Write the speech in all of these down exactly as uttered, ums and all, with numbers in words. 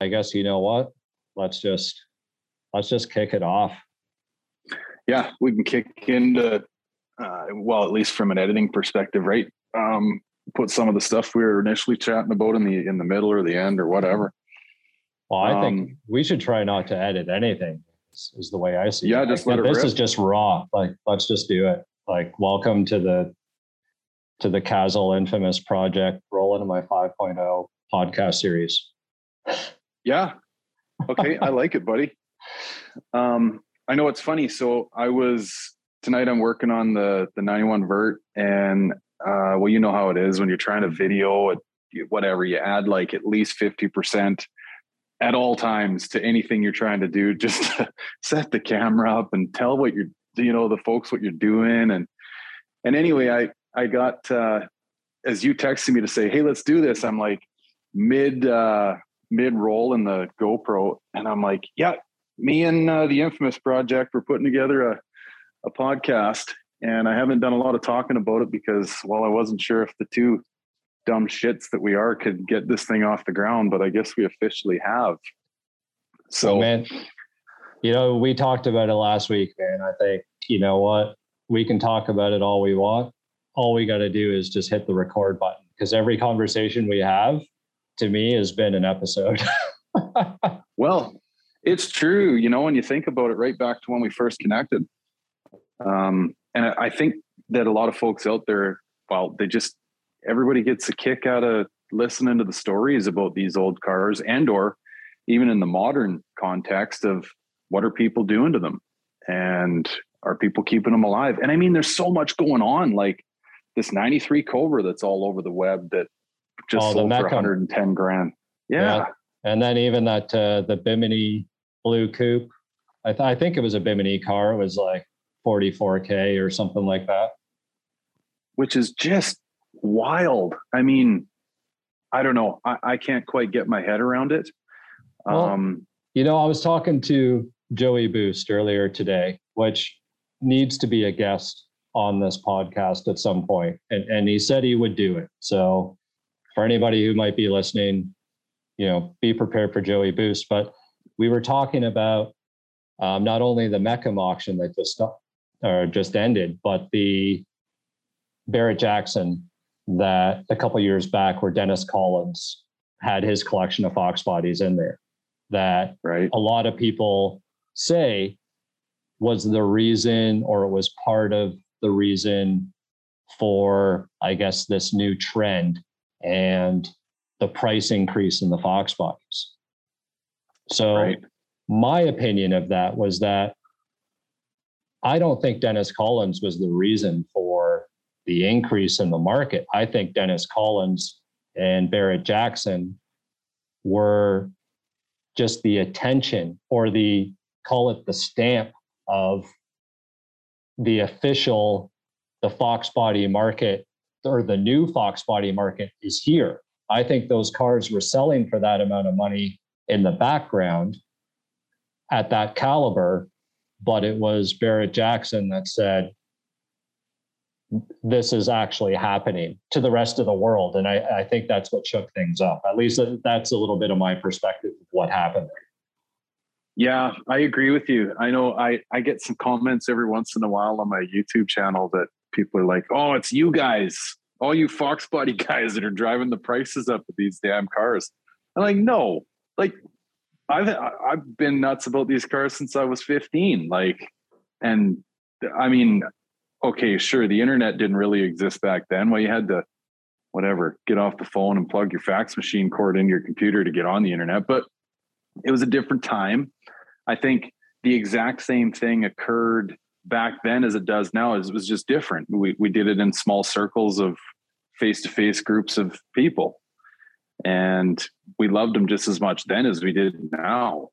I guess, you know what, let's just, let's just kick it off. Yeah, we can kick into, uh, well, at least from an editing perspective, right? Um, put some of the stuff we were initially chatting about in the, in the middle or the end or whatever. Well, I um, think we should try not to edit anything is, is the way I see yeah, it. Yeah, just let it rip. This is just raw. Like, let's just do it. Like, welcome to the, to the K A S L Infamous Project, roll into my five point oh podcast series. Yeah. Okay. I like it, buddy. Um, I know it's funny. So I was, tonight I'm working on the, the ninety-one vert, and uh, well, you know how it is when you're trying to video it, whatever, you add like at least fifty percent at all times to anything you're trying to do, just to set the camera up and tell what you're, you know, the folks what you're doing. And, and anyway, I, I got, uh, as you texted me to say, hey, let's do this. I'm like mid, uh, mid roll in the GoPro. And I'm like, yeah, me and uh, the Infamous Project, we're putting together a, a podcast, and I haven't done a lot of talking about it because, well, I wasn't sure if the two dumb shits that we are could get this thing off the ground, but I guess we officially have. So oh, man, you know, we talked about it last week, man. I think, you know what, we can talk about it all we want. All we got to do is just hit the record button, because every conversation we have, to me, has been an episode. Well, it's true. You know, when you think about it, right back to when we first connected. Um, and I think that a lot of folks out there, well, they just, everybody gets a kick out of listening to the stories about these old cars, and, or even in the modern context of what are people doing to them, and are people keeping them alive? And I mean, there's so much going on. Like, this ninety-three Cobra that's all over the web that just oh, sold for one hundred ten grand. Yeah. yeah. And then even that, uh, the Bimini blue coupe, I, th- I think it was a Bimini car. It was like forty-four K or something like that. Which is just wild. I mean, I don't know. I, I can't quite get my head around it. Well, um, you know, I was talking to Joey Boost earlier today, which needs to be a guest on this podcast at some point. And, and he said he would do it. So for anybody who might be listening, you know, be prepared for Joey Boost. But we were talking about um, not only the Mecham auction that just or just ended, but the Barrett Jackson that a couple of years back, where Dennis Collins had his collection of Fox bodies in there, that right. a lot of people say was the reason, or it was part of the reason for, I guess, this new trend and the price increase in the Fox bodies. So right. my opinion of that was that I don't think Dennis Collins was the reason for the increase in the market. I think Dennis Collins and Barrett Jackson were just the attention, or the, call it the stamp of the official, the Fox body market, or the new Fox body market is here. I think those cars were selling for that amount of money in the background at that caliber, but it was Barrett Jackson that said, this is actually happening to the rest of the world. And I, I think that's what shook things up. At least that's a little bit of my perspective of what happened. Yeah, I agree with you. I know I, I get some comments every once in a while on my YouTube channel that people are like, oh, it's you guys, all you Fox body guys that are driving the prices up of these damn cars. I'm like, no, like I've, I've been nuts about these cars since I was fifteen. Like, and I mean, okay, sure, the internet didn't really exist back then. Well, you had to, whatever, get off the phone and plug your fax machine cord into your computer to get on the internet. But it was a different time. I think the exact same thing occurred back then as it does now. It was just different. We we did it in small circles of face-to-face groups of people. And we loved them just as much then as we did now.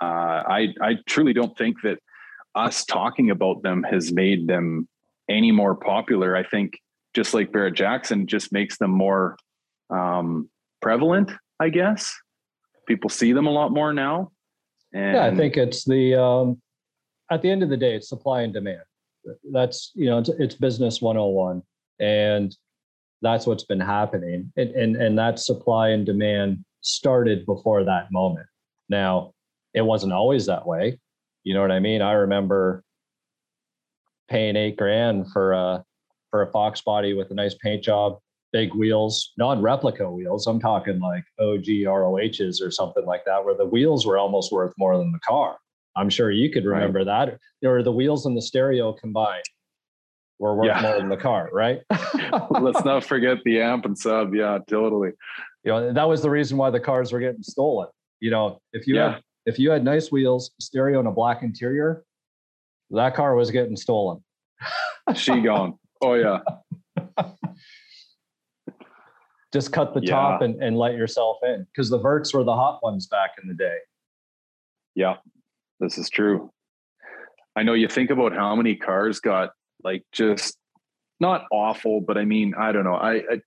Uh, I I truly don't think that us talking about them has made them any more popular. I think just like Barrett Jackson just makes them more um, prevalent, I guess. People see them a lot more now. And yeah, I think it's the, um, at the end of the day, it's supply and demand. That's, you know, it's, it's business one oh one. And that's what's been happening. And, and, and that's supply and demand started before that moment. Now, it wasn't always that way. You know what I mean? I remember paying eight grand for a, for a Fox body with a nice paint job, big wheels, non-replica wheels. I'm talking like O G R O H's or something like that, where the wheels were almost worth more than the car. I'm sure you could remember right. that. Or the wheels and the stereo combined were worth yeah. more than the car, right? Let's not forget the amp and sub. Yeah, totally. You know, that was the reason why the cars were getting stolen. You know, if you yeah. had, if you had nice wheels, stereo, and a black interior, that car was getting stolen. She gone. Oh yeah. Just cut the yeah. top and, and let yourself in, because the Verts were the hot ones back in the day. Yeah, this is true. I know you think about how many cars got like just not awful, but I mean, I don't know. I, I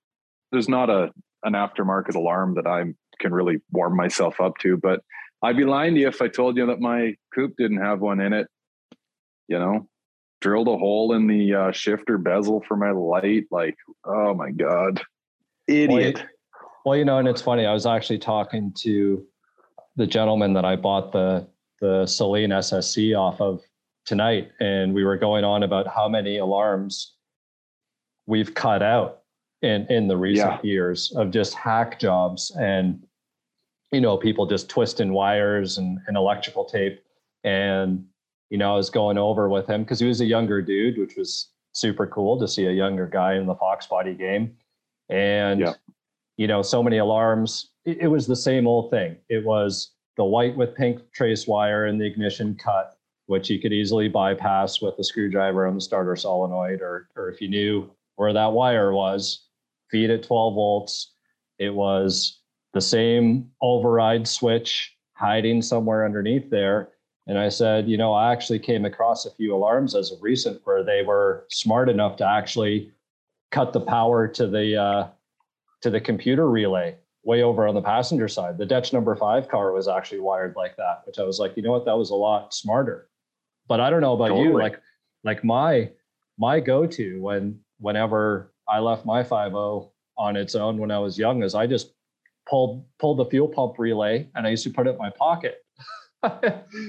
there's not a an aftermarket alarm that I can really warm myself up to, but I'd be lying to you if I told you that my coupe didn't have one in it. You know, drilled a hole in the uh, shifter bezel for my light. Like, oh my God, idiot. Well, well, you know, and it's funny. I was actually talking to the gentleman that I bought the the Saleen S S C off of tonight, and we were going on about how many alarms we've cut out in in the recent yeah. years of just hack jobs and, you know, people just twisting wires and, and electrical tape. And, you know, I was going over with him because he was a younger dude, which was super cool to see a younger guy in the Fox body game. And, yeah. you know, so many alarms, it, it was the same old thing. It was the white with pink trace wire and the ignition cut, which you could easily bypass with a screwdriver on the starter solenoid, or, or if you knew where that wire was, feed at twelve volts. It was the same override switch hiding somewhere underneath there. And I said, you know, I actually came across a few alarms as of recent where they were smart enough to actually cut the power to the uh, to the computer relay way over on the passenger side. The Dutch number five car was actually wired like that, which I was like, you know what, that was a lot smarter. But I don't know about totally. you, like like my my go-to when whenever I left my five oh on its own when I was young is I just pulled pulled the fuel pump relay and I used to put it in my pocket.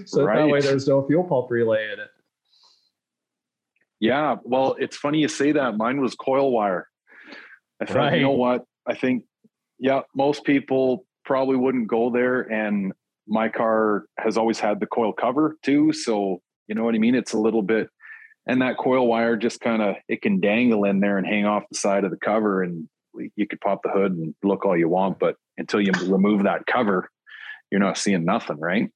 So right. that way there's no fuel pump relay in it. Yeah, well, it's funny you say that. Mine was coil wire. I think, right. you know what? I think, yeah, most people probably wouldn't go there. And my car has always had the coil cover too. So, you know what I mean? It's a little bit, and that coil wire just kind of, it can dangle in there and hang off the side of the cover. And you could pop the hood and look all you want, but until you remove that cover, you're not seeing nothing, right?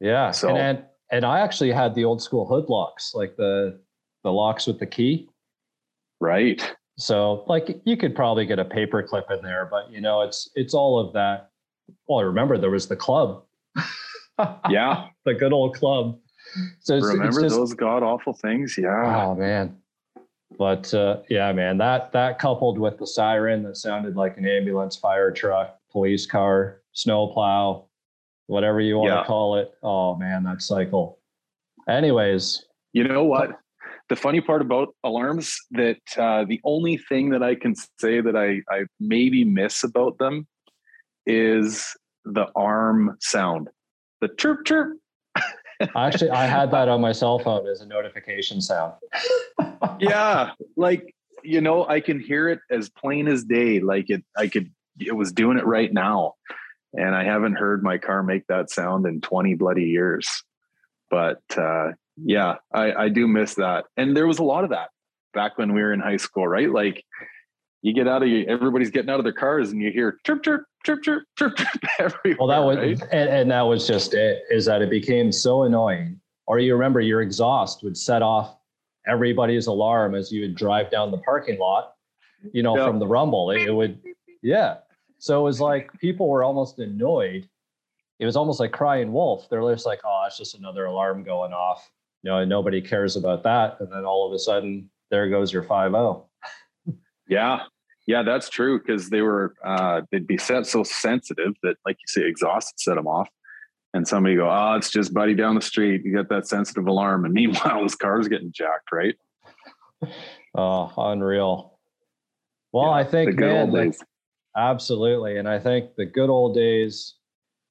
Yeah. So, and, and, and I actually had the old school hood locks, like the, the locks with the key. Right. So like you could probably get a paper clip in there, but you know, it's, it's all of that. Well, I remember there was the club. Yeah. The good old club. So it's, remember it's just, those God awful things. Yeah. Oh man. But uh, yeah, man, that, that coupled with the siren that sounded like an ambulance, fire truck, police car, snow plow, whatever you want yeah. to call it. Oh man, that cycle. Anyways, you know what? The funny part about alarms that uh, the only thing that I can say that I, I maybe miss about them is the arm sound, the chirp chirp. Actually, I had that on my cell phone as a notification sound. Yeah, like, you know, I can hear it as plain as day. Like it, I could, it was doing it right now. And I haven't heard my car make that sound in twenty bloody years. But uh, yeah, I, I do miss that. And there was a lot of that back when we were in high school, right? Like you get out of your, everybody's getting out of their cars and you hear chirp, chirp, chirp, chirp, chirp, chirp everywhere. Well, that was, right? and, and that was just it, is that it became so annoying. Or you remember your exhaust would set off everybody's alarm as you would drive down the parking lot, you know, yeah. from the rumble. It, it would, yeah. So it was like people were almost annoyed. It was almost like crying wolf. They're just like, oh, it's just another alarm going off. You know, and nobody cares about that. And then all of a sudden, there goes your five oh. Yeah. Yeah, that's true. Because they were, uh, they'd be set so sensitive that, like you say, exhaust set them off. And somebody go, oh, it's just buddy down the street. You got that sensitive alarm. And meanwhile, this car's getting jacked, right? Oh, unreal. Well, yeah, I think, man, Absolutely. And I think the good old days,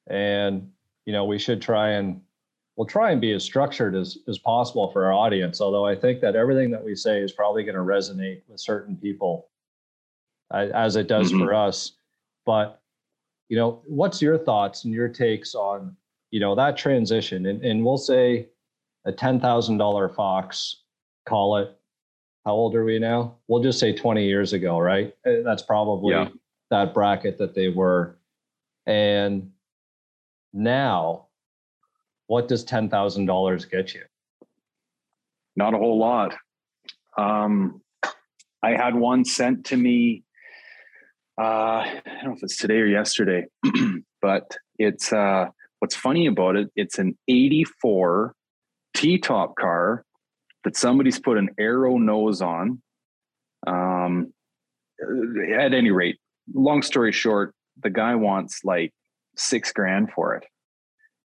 and, you know, we should try and, we'll try and be as structured as, as possible for our audience. Although I think that everything that we say is probably going to resonate with certain people uh, as it does for us. But, you know, what's your thoughts and your takes on, you know, that transition? And, and we'll say a ten thousand dollars Fox, call it, how old are we now? We'll just say twenty years ago, right? That's probably yeah. that bracket that they were. And now, what does ten thousand dollars get you? Not a whole lot. Um, I had one sent to me, uh, I don't know if it's today or yesterday, but it's, uh, what's funny about it, it's an eighty-four T-top car that somebody's put an aero nose on. Um, at any rate, long story short, the guy wants like six grand for it.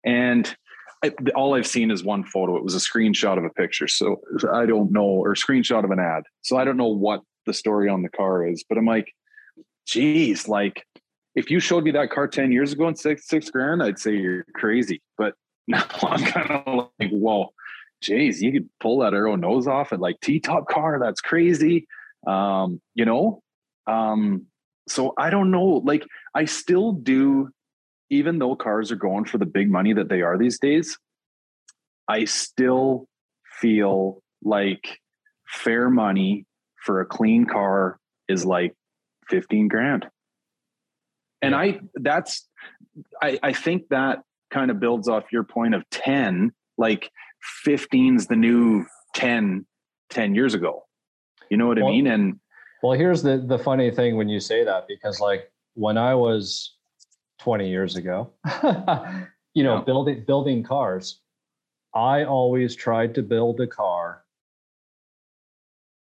And I, all I've seen is one photo. It was a screenshot of a picture. So I don't know, or screenshot of an ad. So I don't know what the story on the car is, but I'm like, geez, like if you showed me that car ten years ago and six, six grand, I'd say you're crazy. But now I'm kind of like, whoa, geez, you could pull that arrow nose off and like T-top car. That's crazy. Um, you know? Um, so I don't know. Like I still do, even though cars are going for the big money that they are these days, I still feel like fair money for a clean car is like fifteen grand. And I, that's, I, I think that kind of builds off your point of ten, like fifteen's the new ten, ten years ago. You know what well, I mean? And well, here's the, the funny thing when you say that, because like when I was twenty years ago, you know, yeah. building, building cars, I always tried to build a car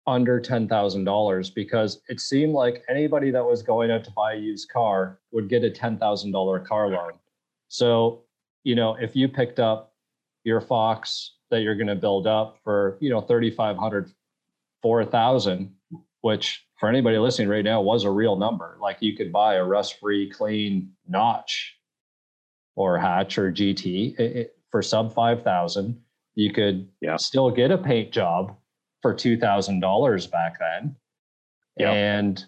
under ten thousand dollars because it seemed like anybody that was going out to buy a used car would get a ten thousand dollars car loan. So, you know, if you picked up your Fox that you're going to build up for, you know, thirty-five hundred dollars, four thousand dollars, which for anybody listening right now was a real number. Like you could buy a rust-free, clean Notch or Hatch or G T it, it, for sub five thousand. You could yeah. still get a paint job for two thousand dollars back then. Yep. And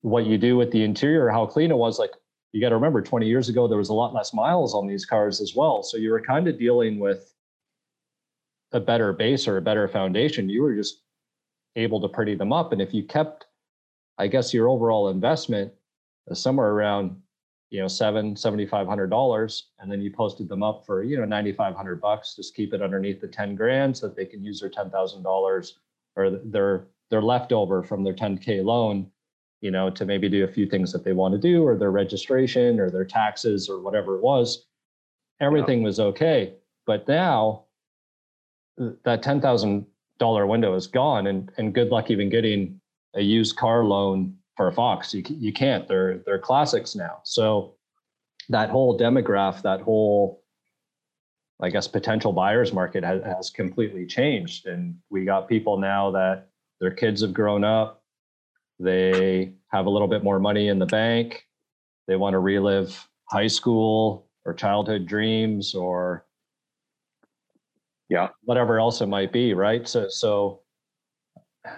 what you do with the interior, how clean it was, like you got to remember twenty years ago, there was a lot less miles on these cars as well. So you were kind of dealing with a better base or a better foundation. You were just able to pretty them up. And if you kept, I guess, your overall investment somewhere around, you know, seven, seventy-five hundred dollars, and then you posted them up for, you know, ninety-five hundred bucks, just keep it underneath the ten grand so that they can use their ten thousand dollars or their, their leftover from their ten K loan, you know, to maybe do a few things that they want to do or their registration or their taxes or whatever it was. Everything yeah. was okay. But now that ten thousand dollars dollar window is gone, and and good luck even getting a used car loan for a Fox. You you can't. They're they're classics now. So that whole demographic, that whole, I guess, potential buyers market has, has completely changed. And we got people now that their kids have grown up. They have a little bit more money in the bank. They want to relive high school or childhood dreams or yeah, whatever else it might be, right? So, so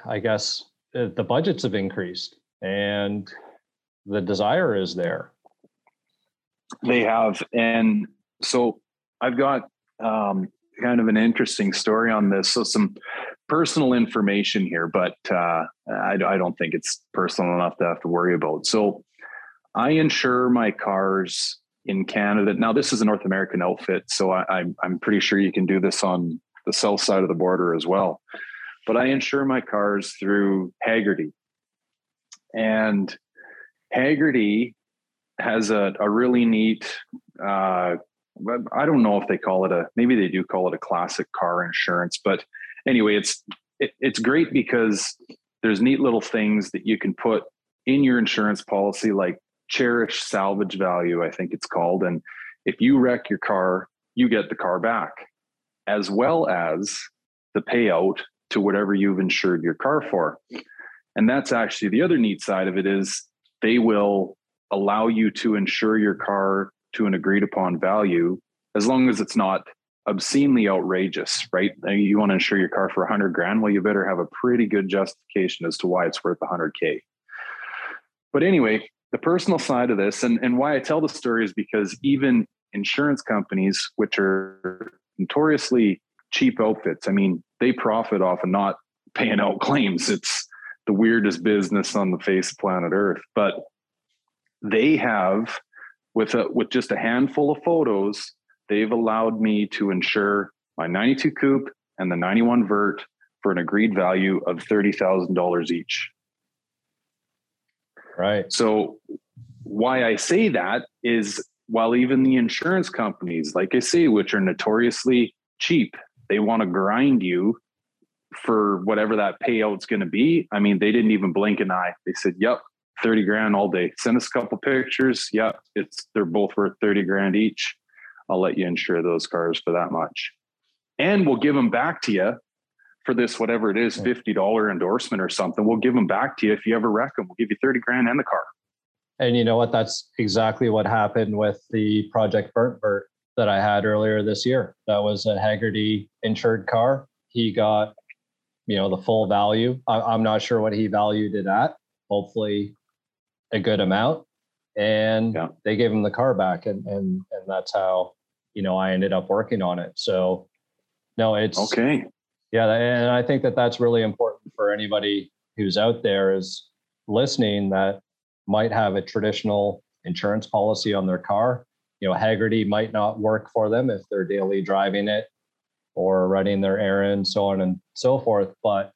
I guess the budgets have increased and the desire is there. They have. And so I've got um, kind of an interesting story on this. So some personal information here, but uh, I, I don't think it's personal enough to have to worry about. So I insure my cars in Canada. Now this is a North American outfit. So I, I'm, I'm pretty sure you can do this on the south side of the border as well, but I insure my cars through Hagerty, and Hagerty has a, a really neat, uh, I don't know if they call it a, maybe they do call it a classic car insurance, but anyway, it's, it, it's great because there's neat little things that you can put in your insurance policy, like Cherish salvage value, I think it's called. And if you wreck your car, you get the car back, as well as the payout to whatever you've insured your car for. And that's actually the other neat side of it is they will allow you to insure your car to an agreed upon value, as long as it's not obscenely outrageous, right? You want to insure your car for a hundred grand. Well, you better have a pretty good justification as to why it's worth a hundred K. But anyway, the personal side of this, and, and why I tell the story is because even insurance companies, which are notoriously cheap outfits, I mean, they profit off of not paying out claims. It's the weirdest business on the face of planet Earth, but they have, with a, with just a handful of photos, they've allowed me to insure my ninety-two coupe and the ninety-one vert for an agreed value of thirty thousand dollars each. Right. So why I say that is, while even the insurance companies, like I say, which are notoriously cheap, they want to grind you for whatever that payout's going to be. I mean, they didn't even blink an eye. They said, yep, thirty grand all day. Send us a couple pictures. Yep. It's, they're both worth thirty grand each. I'll let you insure those cars for that much. And we'll give them back to you for this, whatever it is, fifty dollars endorsement or something. We'll give them back to you. If you ever wreck them, we'll give you thirty grand and the car. And you know what? That's exactly what happened with the Project Burnt Vert that I had earlier this year. That was a Hagerty insured car. He got, you know, the full value. I, I'm not sure what he valued it at. Hopefully a good amount. And yeah. they gave him the car back, and, and and that's how, you know, I ended up working on it. So no, it's okay. Yeah. And I think that that's really important for anybody who's out there is listening that might have a traditional insurance policy on their car. You know, Hagerty might not work for them if they're daily driving it or running their errands, so on and so forth. But,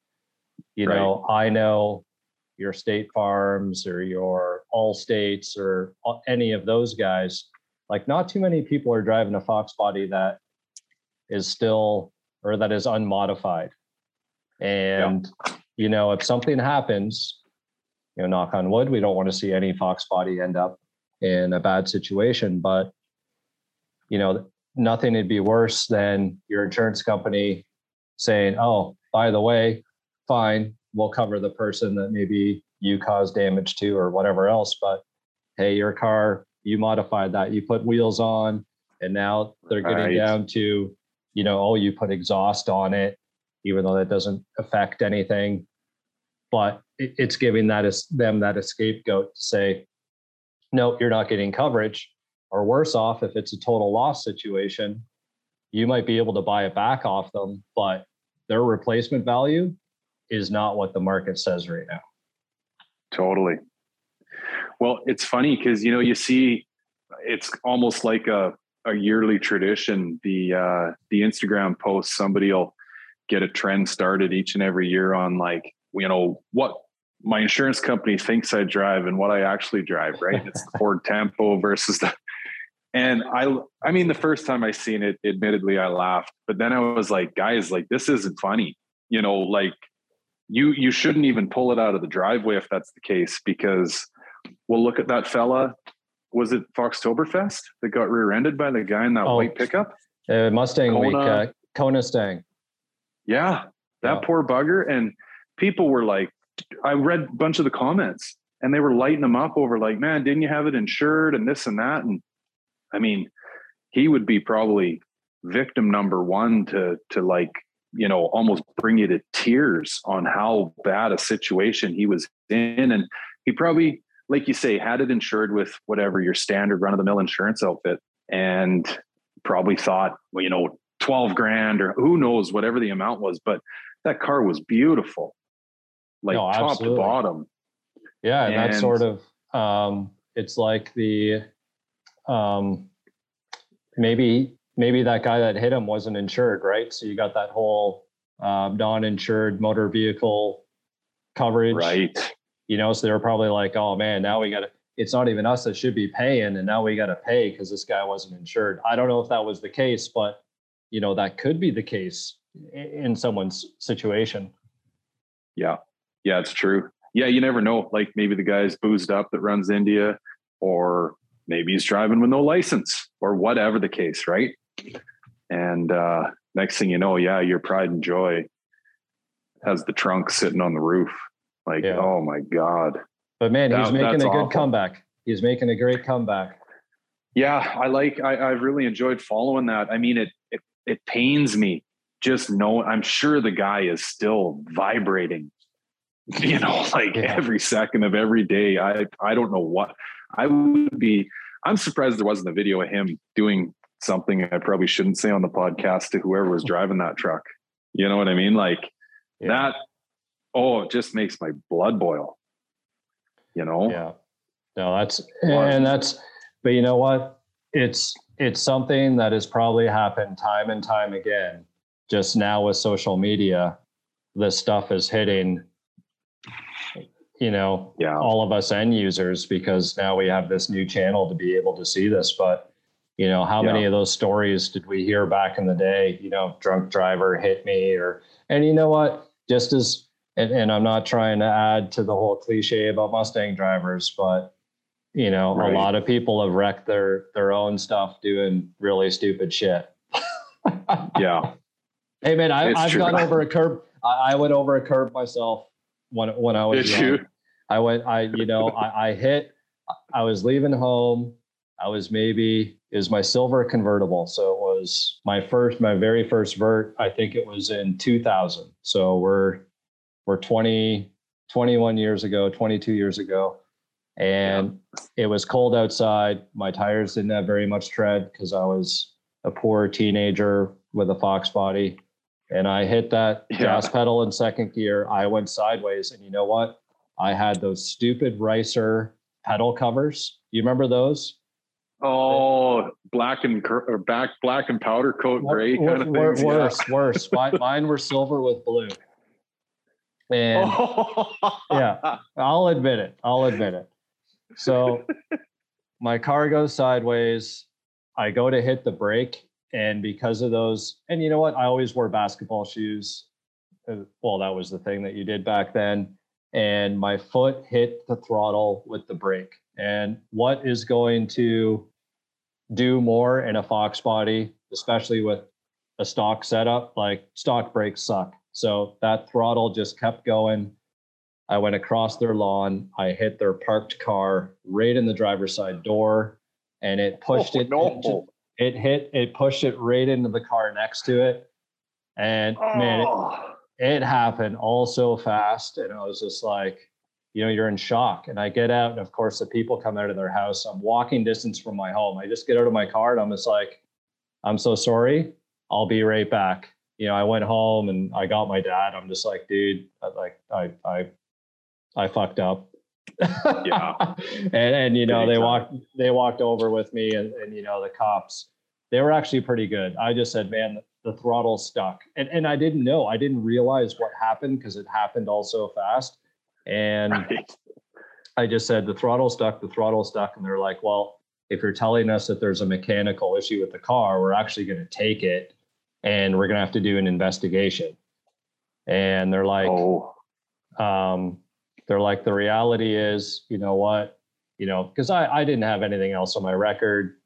you right. know, I know your State Farms or your All States or any of those guys, like not too many people are driving a Fox body that is still, or that is unmodified. And, yeah. you know, if something happens, you know, knock on wood, we don't want to see any Fox body end up in a bad situation, but, you know, nothing would be worse than your insurance company saying, oh, by the way, fine, we'll cover the person that maybe you caused damage to or whatever else. But hey, your car, you modified that, you put wheels on, and now they're getting right. down to, you know, oh, you put exhaust on it, even though that doesn't affect anything. But it, it's giving that as them that a scapegoat to say, no, you're not getting coverage. Or worse off, if it's a total loss situation, you might be able to buy it back off them, but their replacement value is not what the market says right now. Totally. Well, it's funny because, you know, you see, it's almost like a, a yearly tradition. The uh, the Instagram post, somebody will get a trend started each and every year on, like, you know, what my insurance company thinks I drive and what I actually drive, right? It's the Ford Tempo versus the, and I, I mean, the first time I seen it, admittedly, I laughed, but then I was like, guys, like, this isn't funny. You know, like you, you shouldn't even pull it out of the driveway if that's the case, because we'll look at that fella. Was it Foxtoberfest that got rear-ended by the guy in that oh, white pickup? Uh, Mustang Kona. Week, uh, Kona Stang. Yeah. That yeah. poor bugger. And people were like, I read a bunch of the comments and they were lighting them up over like, man, didn't you have it insured and this and that? And I mean, he would be probably victim number one to, to like, you know, almost bring you to tears on how bad a situation he was in. And he probably, like you say, had it insured with whatever your standard run of the mill insurance outfit, and probably thought, well, you know, twelve grand or who knows, whatever the amount was, but that car was beautiful. Like no, top absolutely. To bottom. Yeah. And, and that's sort of, um, it's like the, um, maybe, maybe that guy that hit him wasn't insured. Right. So you got that whole, um, non-insured motor vehicle coverage, right? You know, so they were probably like, oh man, now we got to, it's not even us that should be paying. And now we got to pay because this guy wasn't insured. I don't know if that was the case, but you know, that could be the case in someone's situation. Yeah. Yeah, it's true. Yeah, you never know. Like maybe the guy's boozed up that runs India, or maybe he's driving with no license or whatever the case, right? And uh, next thing you know, yeah, your pride and joy has the trunk sitting on the roof. Like, yeah. oh my God. But man, that, he's making a awful. good comeback. He's making a great comeback. Yeah, I like, I, I really enjoyed following that. I mean, it, it, it pains me just know, I'm sure the guy is still vibrating, you know, like yeah. every second of every day. I, I don't know what I would be. I'm surprised there wasn't a video of him doing something I probably shouldn't say on the podcast to whoever was driving that truck. You know what I mean? Like yeah. that, oh, it just makes my blood boil, you know? Yeah. No, that's, and that's, but you know what? It's, it's something that has probably happened time and time again. Just now with social media, this stuff is hitting, you know, yeah. all of us end users, because now we have this new channel to be able to see this. But, you know, how yeah. many of those stories did we hear back in the day? You know, drunk driver hit me, or, and you know what, just as, and, and I'm not trying to add to the whole cliche about Mustang drivers, but, you know, right. a lot of people have wrecked their, their own stuff doing really stupid shit. yeah. Hey man, I, I've true. gone over a curb. I, I went over a curb myself when when I was young. You? I went. I you know I, I hit. I was leaving home. I was maybe it was my silver convertible. So it was my first, my very first vert. I think it was in two thousand. So we're we're twenty, twenty-one years ago, twenty-two years ago, and yeah. it was cold outside. My tires didn't have very much tread because I was a poor teenager with a Fox body. And I hit that yeah. gas pedal in second gear. I went sideways, and you know what? I had those stupid Ricer pedal covers. You remember those? Oh, black and or back black and powder coat what, gray what, kind of wor- thing. Worse, yeah. worse. My, mine were silver with blue. And oh. yeah, I'll admit it. I'll admit it. So my car goes sideways. I go to hit the brake. And because of those, and you know what? I always wore basketball shoes. Well, that was the thing that you did back then. And my foot hit the throttle with the brake. And what is going to do more in a Fox body, especially with a stock setup? Like, stock brakes suck. So that throttle just kept going. I went across their lawn. I hit their parked car right in the driver's side door, and it pushed oh, it no. into... It hit, it pushed it right into the car next to it. And oh. man, it, it happened all so fast. And I was just like, you know, you're in shock. And I get out, and of course the people come out of their house. I'm walking distance from my home. I just get out of my car, and I'm just like, I'm so sorry. I'll be right back. You know, I went home and I got my dad. I'm just like, dude, I, like I, I, I fucked up. yeah and and you know pretty they tough. walked they walked over with me, and, and you know the cops, they were actually pretty good. I just said, man, the, the throttle stuck, and and I didn't know I didn't realize what happened because it happened all so fast. And right. I just said the throttle stuck the throttle stuck and they're like, well, if you're telling us that there's a mechanical issue with the car, we're actually going to take it and we're going to have to do an investigation. And they're like, oh. um They're like, the reality is, you know what, you know, because I, I didn't have anything else on my record.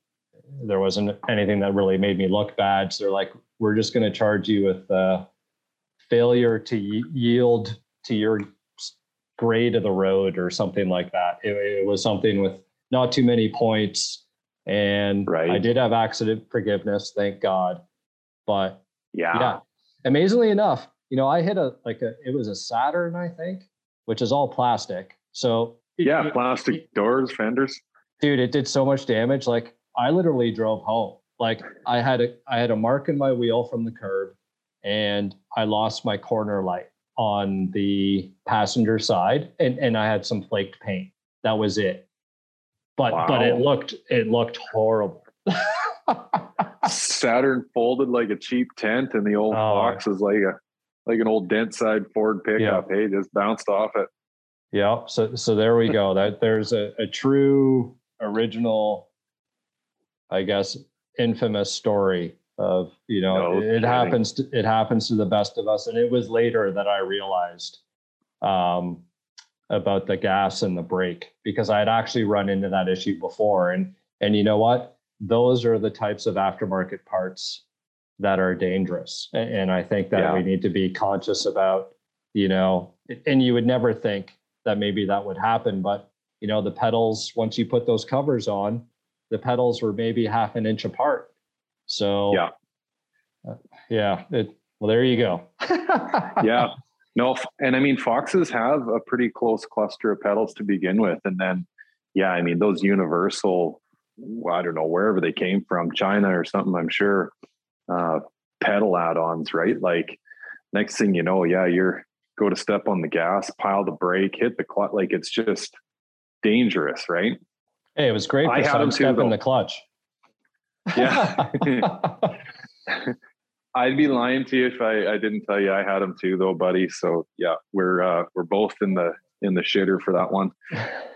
There wasn't anything that really made me look bad. So they're like, we're just going to charge you with uh, failure to y- yield to your grade of the road or something like that. It, it was something with not too many points. And right. I did have accident forgiveness, thank God. But yeah. yeah, amazingly enough, you know, I hit a like a it was a Saturn, I think, which is all plastic. So yeah, it, plastic it, doors, fenders. Dude, it did so much damage. Like, I literally drove home. Like, I had a I had a mark in my wheel from the curb, and I lost my corner light on the passenger side, and, and I had some flaked paint. That was it. But wow. but it looked it looked horrible. Saturn folded like a cheap tent, and the old oh. box is like a Like an old dent side Ford pickup. Yeah. Hey, just bounced off it. Yeah. So, so there we go. That there's a, a true original, I guess, infamous story of, you know, no it, it happens to, it happens to the best of us. And it was later that I realized um, about the gas and the brake, because I had actually run into that issue before. And, and you know what, those are the types of aftermarket parts that are dangerous. And I think that yeah. we need to be conscious about, you know, and you would never think that maybe that would happen. But, you know, the pedals, once you put those covers on, the pedals were maybe half an inch apart. So yeah, uh, yeah. It, well, there you go. Yeah. No, and I mean, Foxes have a pretty close cluster of pedals to begin with. And then, yeah, I mean, those universal, well, I don't know, wherever they came from, China or something, I'm sure, uh, pedal add-ons, right? Like next thing you know, yeah, you're go to step on the gas, pile the brake, hit the clutch. Like it's just dangerous, right? Hey, it was great for some step in the clutch. Yeah. I'd be lying to you if I, I didn't tell you I had them too, though, buddy. So yeah, we're uh, we're both in the in the shitter for that one.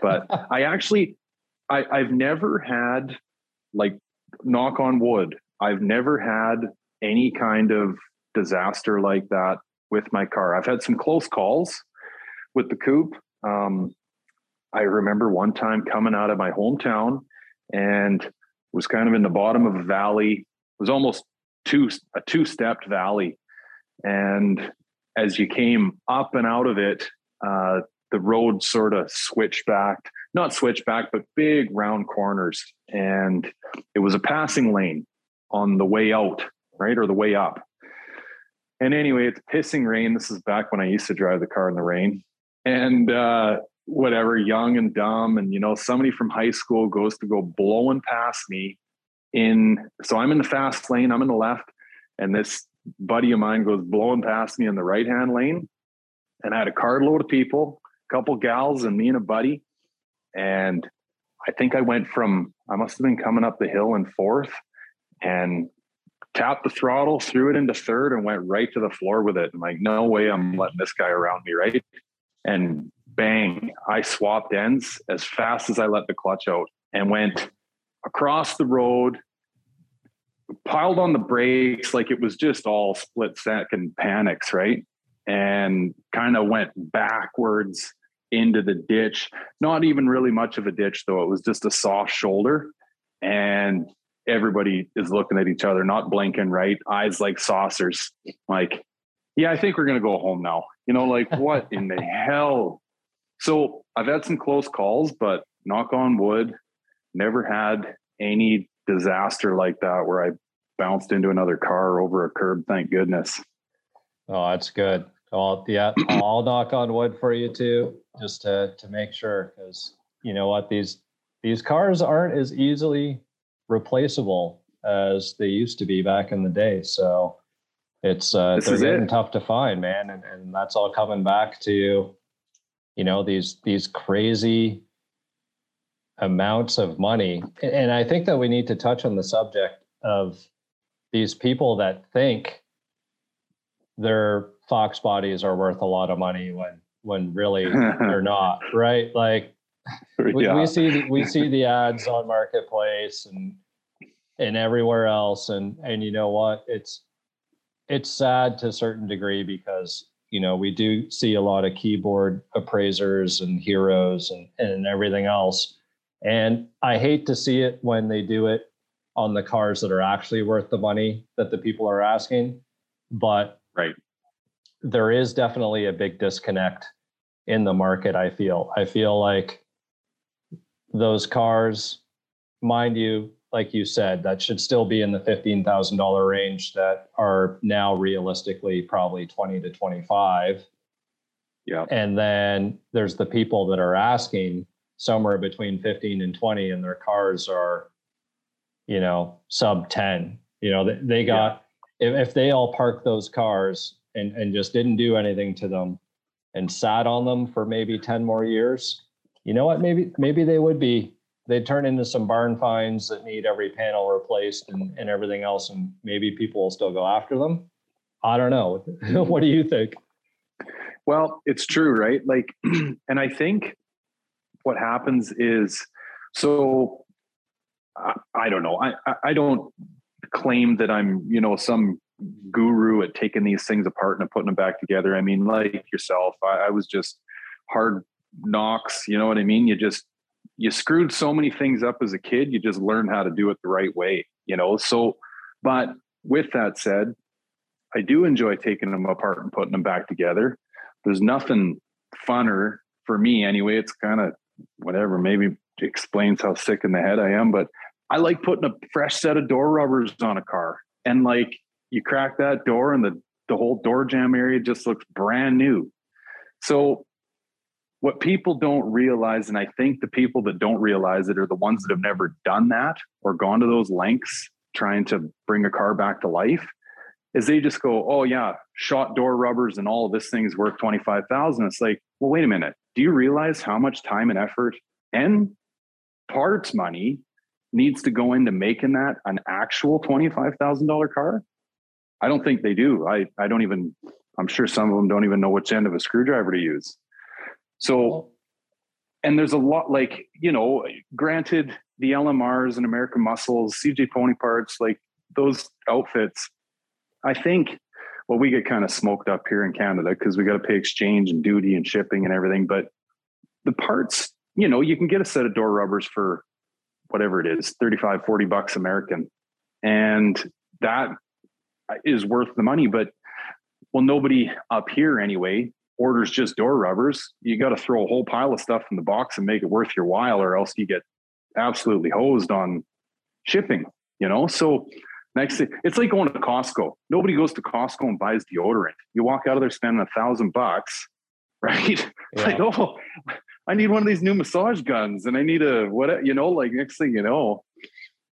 But I actually, I, I've never had, like, knock on wood, I've never had any kind of disaster like that with my car. I've had some close calls with the coupe. Um, I remember one time coming out of my hometown and was kind of in the bottom of a valley. It was almost two a two-stepped valley, and as you came up and out of it, uh the road sort of switchbacked, not switchback, but big round corners, and it was a passing lane on the way out, right, or the way up. And anyway, it's pissing rain. This is back when I used to drive the car in the rain, and uh whatever, young and dumb, and you know, somebody from high school goes to go blowing past me in, so I'm in the fast lane, I'm in the left, and this buddy of mine goes blowing past me in the right hand lane. And I had a carload of people, a couple gals and me and a buddy, and I think I went from, I must have been coming up the hill in fourth, and tapped the throttle, threw it into third, and went right to the floor with it. I'm like, no way I'm letting this guy around me, right? And bang, I swapped ends as fast as I let the clutch out and went across the road, piled on the brakes. Like it was just all split second panics, right? And kind of went backwards into the ditch. Not even really much of a ditch though. It was just a soft shoulder, and everybody is looking at each other, not blinking, right? Eyes like saucers. Like, yeah, I think we're going to go home now. You know, like what in the hell? So I've had some close calls, but knock on wood, never had any disaster like that where I bounced into another car over a curb. Thank goodness. Oh, that's good. I'll, yeah, I'll knock on wood for you too, just to to make sure, because you know what, these these cars aren't as easily replaceable as they used to be back in the day. So it's uh, they're getting it. tough to find, man, and and that's all coming back to, you know, these these crazy amounts of money. And I think that we need to touch on the subject of these people that think their Fox bodies are worth a lot of money when when really they're not, right? Like we, yeah. we see the, we see the ads on Marketplace and and everywhere else, and and you know what, it's it's sad to a certain degree, because you know, we do see a lot of keyboard appraisers and heroes and and everything else. And I hate to see it when they do it on the cars that are actually worth the money that the people are asking. But right, there is definitely a big disconnect in the market, I feel. I feel like those cars, mind you, like you said, that should still be in the fifteen thousand dollars range that are now realistically probably twenty to twenty-five. Yeah. And then there's the people that are asking somewhere between fifteen and twenty, and their cars are, you know, sub ten. You know, they, they got, yeah. if, if they all parked those cars and, and just didn't do anything to them and sat on them for maybe ten more years, you know what, maybe, maybe they would be, they'd turn into some barn finds that need every panel replaced and, and everything else. And maybe people will still go after them. I don't know. What do you think? Well, it's true, right? Like, and I think, what happens is, so I, I don't know. I, I, I don't claim that I'm, you know, some guru at taking these things apart and putting them back together. I mean, like yourself, I, I was just hard knocks. You know what I mean? You just, you screwed so many things up as a kid. You just learned how to do it the right way, you know? So, but with that said, I do enjoy taking them apart and putting them back together. There's nothing funner for me anyway, it's kind of whatever, maybe explains how sick in the head I am, but I like putting a fresh set of door rubbers on a car, and like you crack that door and the, the whole door jamb area just looks brand new. So what people don't realize, and I think the people that don't realize it are the ones that have never done that or gone to those lengths trying to bring a car back to life, is they just go, oh yeah, shot door rubbers and all of this thing's worth twenty-five thousand. It's like, well, wait a minute. Do you realize how much time and effort and parts money needs to go into making that an actual twenty-five thousand dollars car? I don't think they do. I, I don't even, I'm sure some of them don't even know which end of a screwdriver to use. So, and there's a lot, like, you know, granted, the L M Rs and American Muscles, C J Pony Parts, like those outfits, I think, well, we get kind of smoked up here in Canada because we got to pay exchange and duty and shipping and everything. But the parts, you know, you can get a set of door rubbers for whatever it is, thirty-five, forty bucks American. And that is worth the money. But, well, nobody up here anyway orders just door rubbers. You got to throw a whole pile of stuff in the box and make it worth your while, or else you get absolutely hosed on shipping, you know? So next thing, it's like going to Costco. Nobody goes to Costco and buys deodorant. You walk out of there spending a thousand bucks, right? Yeah. Like, oh, I need one of these new massage guns and I need a, what, you know, like next thing you know,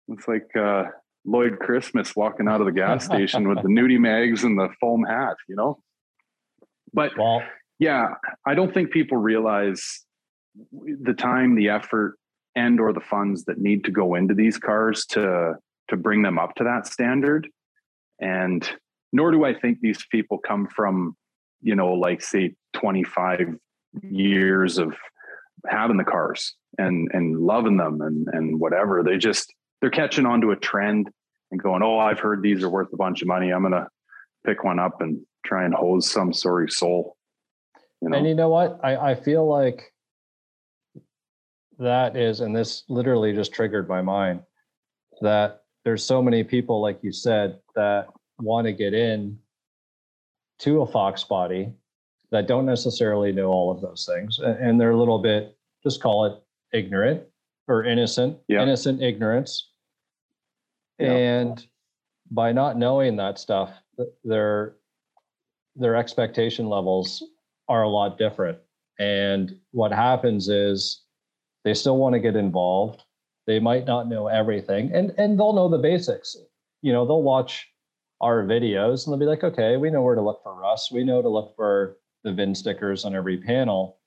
it's like uh, Lloyd Christmas walking out of the gas station with the nudie mags and the foam hat, you know? But well, yeah, I don't think people realize the time, the effort, and or the funds that need to go into these cars to, to bring them up to that standard. And nor do I think these people come from, you know, like say twenty-five years of having the cars and, and loving them and, and whatever. They just, they're catching on to a trend and going, oh, I've heard these are worth a bunch of money. I'm going to pick one up and try and hose some sorry soul, you know? And you know what? I, I feel like that is, and this literally just triggered my mind, that there's so many people, like you said, that want to get in to a Fox body that don't necessarily know all of those things. And they're a little bit, just call it ignorant or innocent, yeah. innocent ignorance. Yeah. And by not knowing that stuff, they're, their expectation levels are a lot different. And what happens is they still want to get involved. They might not know everything, and, and they'll know the basics. You know, they'll watch our videos and they'll be like, okay, we know where to look for rust. We know to look for the V I N stickers on every panel,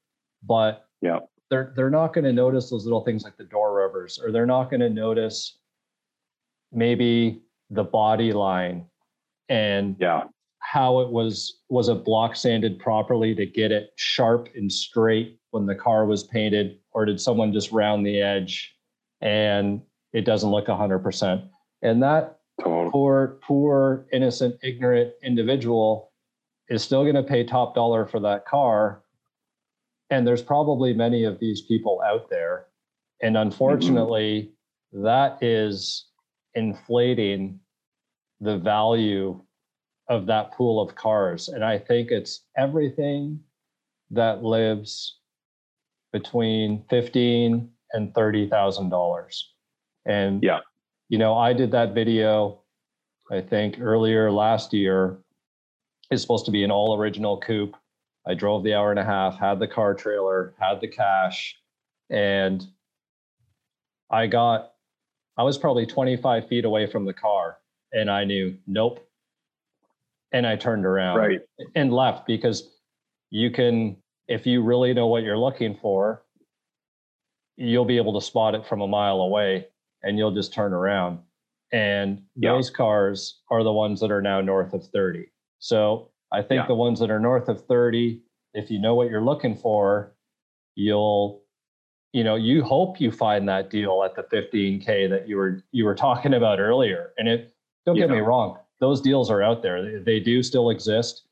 but yeah, they're, they're not going to notice those little things like the door rubbers, or they're not going to notice maybe the body line and yeah. how it was, was it block sanded properly to get it sharp and straight when the car was painted, or did someone just round the edge and it doesn't look one hundred percent? And that oh. poor, poor, innocent, ignorant individual is still going to pay top dollar for that car. And there's probably many of these people out there. And unfortunately, mm-hmm. that is inflating the value of that pool of cars. And I think it's everything that lives between fifteen and thirty thousand dollars. And, yeah, you know, I did that video, I think earlier last year. It's supposed to be an all original coupe. I drove the hour and a half, had the car trailer, had the cash, and I got, I was probably twenty-five feet away from the car and I knew, nope. And I turned around right. and left, because you can, if you really know what you're looking for, you'll be able to spot it from a mile away and you'll just turn around. And yeah. those cars are the ones that are now north of thirty. So I think yeah. the ones that are north of thirty, if you know what you're looking for, you'll, you know, you hope you find that deal at the fifteen K that you were, you were talking about earlier. And it, don't get yeah. me wrong, those deals are out there. They do still exist.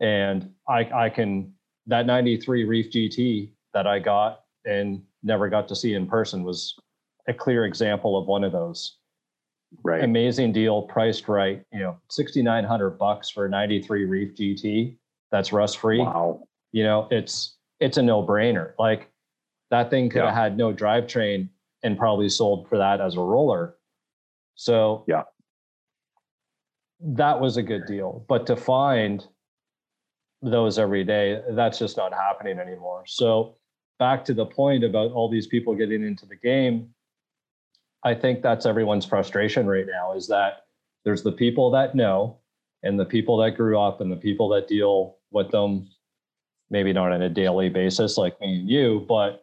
And I, I can, that ninety-three Reef G T that I got and never got to see in person was a clear example of one of those. Right. Amazing deal, priced right, you know, sixty-nine hundred bucks for a ninety-three Reef G T. That's rust free. Wow. You know, it's, it's a no-brainer. Like that thing could yeah. have had no drivetrain and probably sold for that as a roller. So yeah, that was a good deal. But to find those every day, that's just not happening anymore. So back to the point about all these people getting into the game, I think that's everyone's frustration right now, is that there's the people that know and the people that grew up and the people that deal with them, maybe not on a daily basis like me and you, but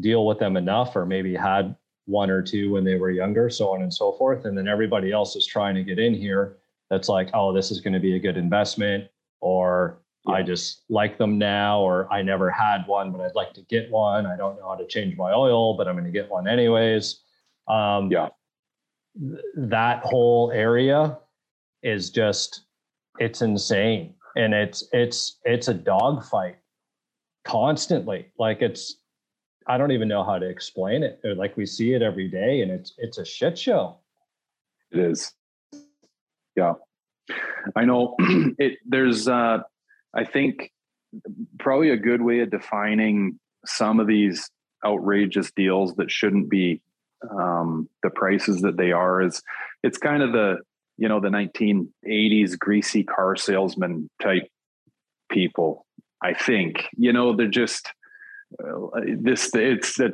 deal with them enough, or maybe had one or two when they were younger, so on and so forth. And then everybody else is trying to get in here. That's like, oh, this is going to be a good investment, or yeah. I just like them now, or I never had one, but I'd like to get one. I don't know how to change my oil, but I'm going to get one anyways. Um, yeah. Th- that whole area is just, it's insane. And it's, it's, it's a dogfight constantly. Like it's, I don't even know how to explain it. Like we see it every day, and it's, it's a shit show. It is. Yeah. I know it, there's, uh, I think probably a good way of defining some of these outrageous deals that shouldn't be um, the prices that they are is it's kind of the, you know, the nineteen eighties greasy car salesman type people. I think, you know, they're just uh, this, it's a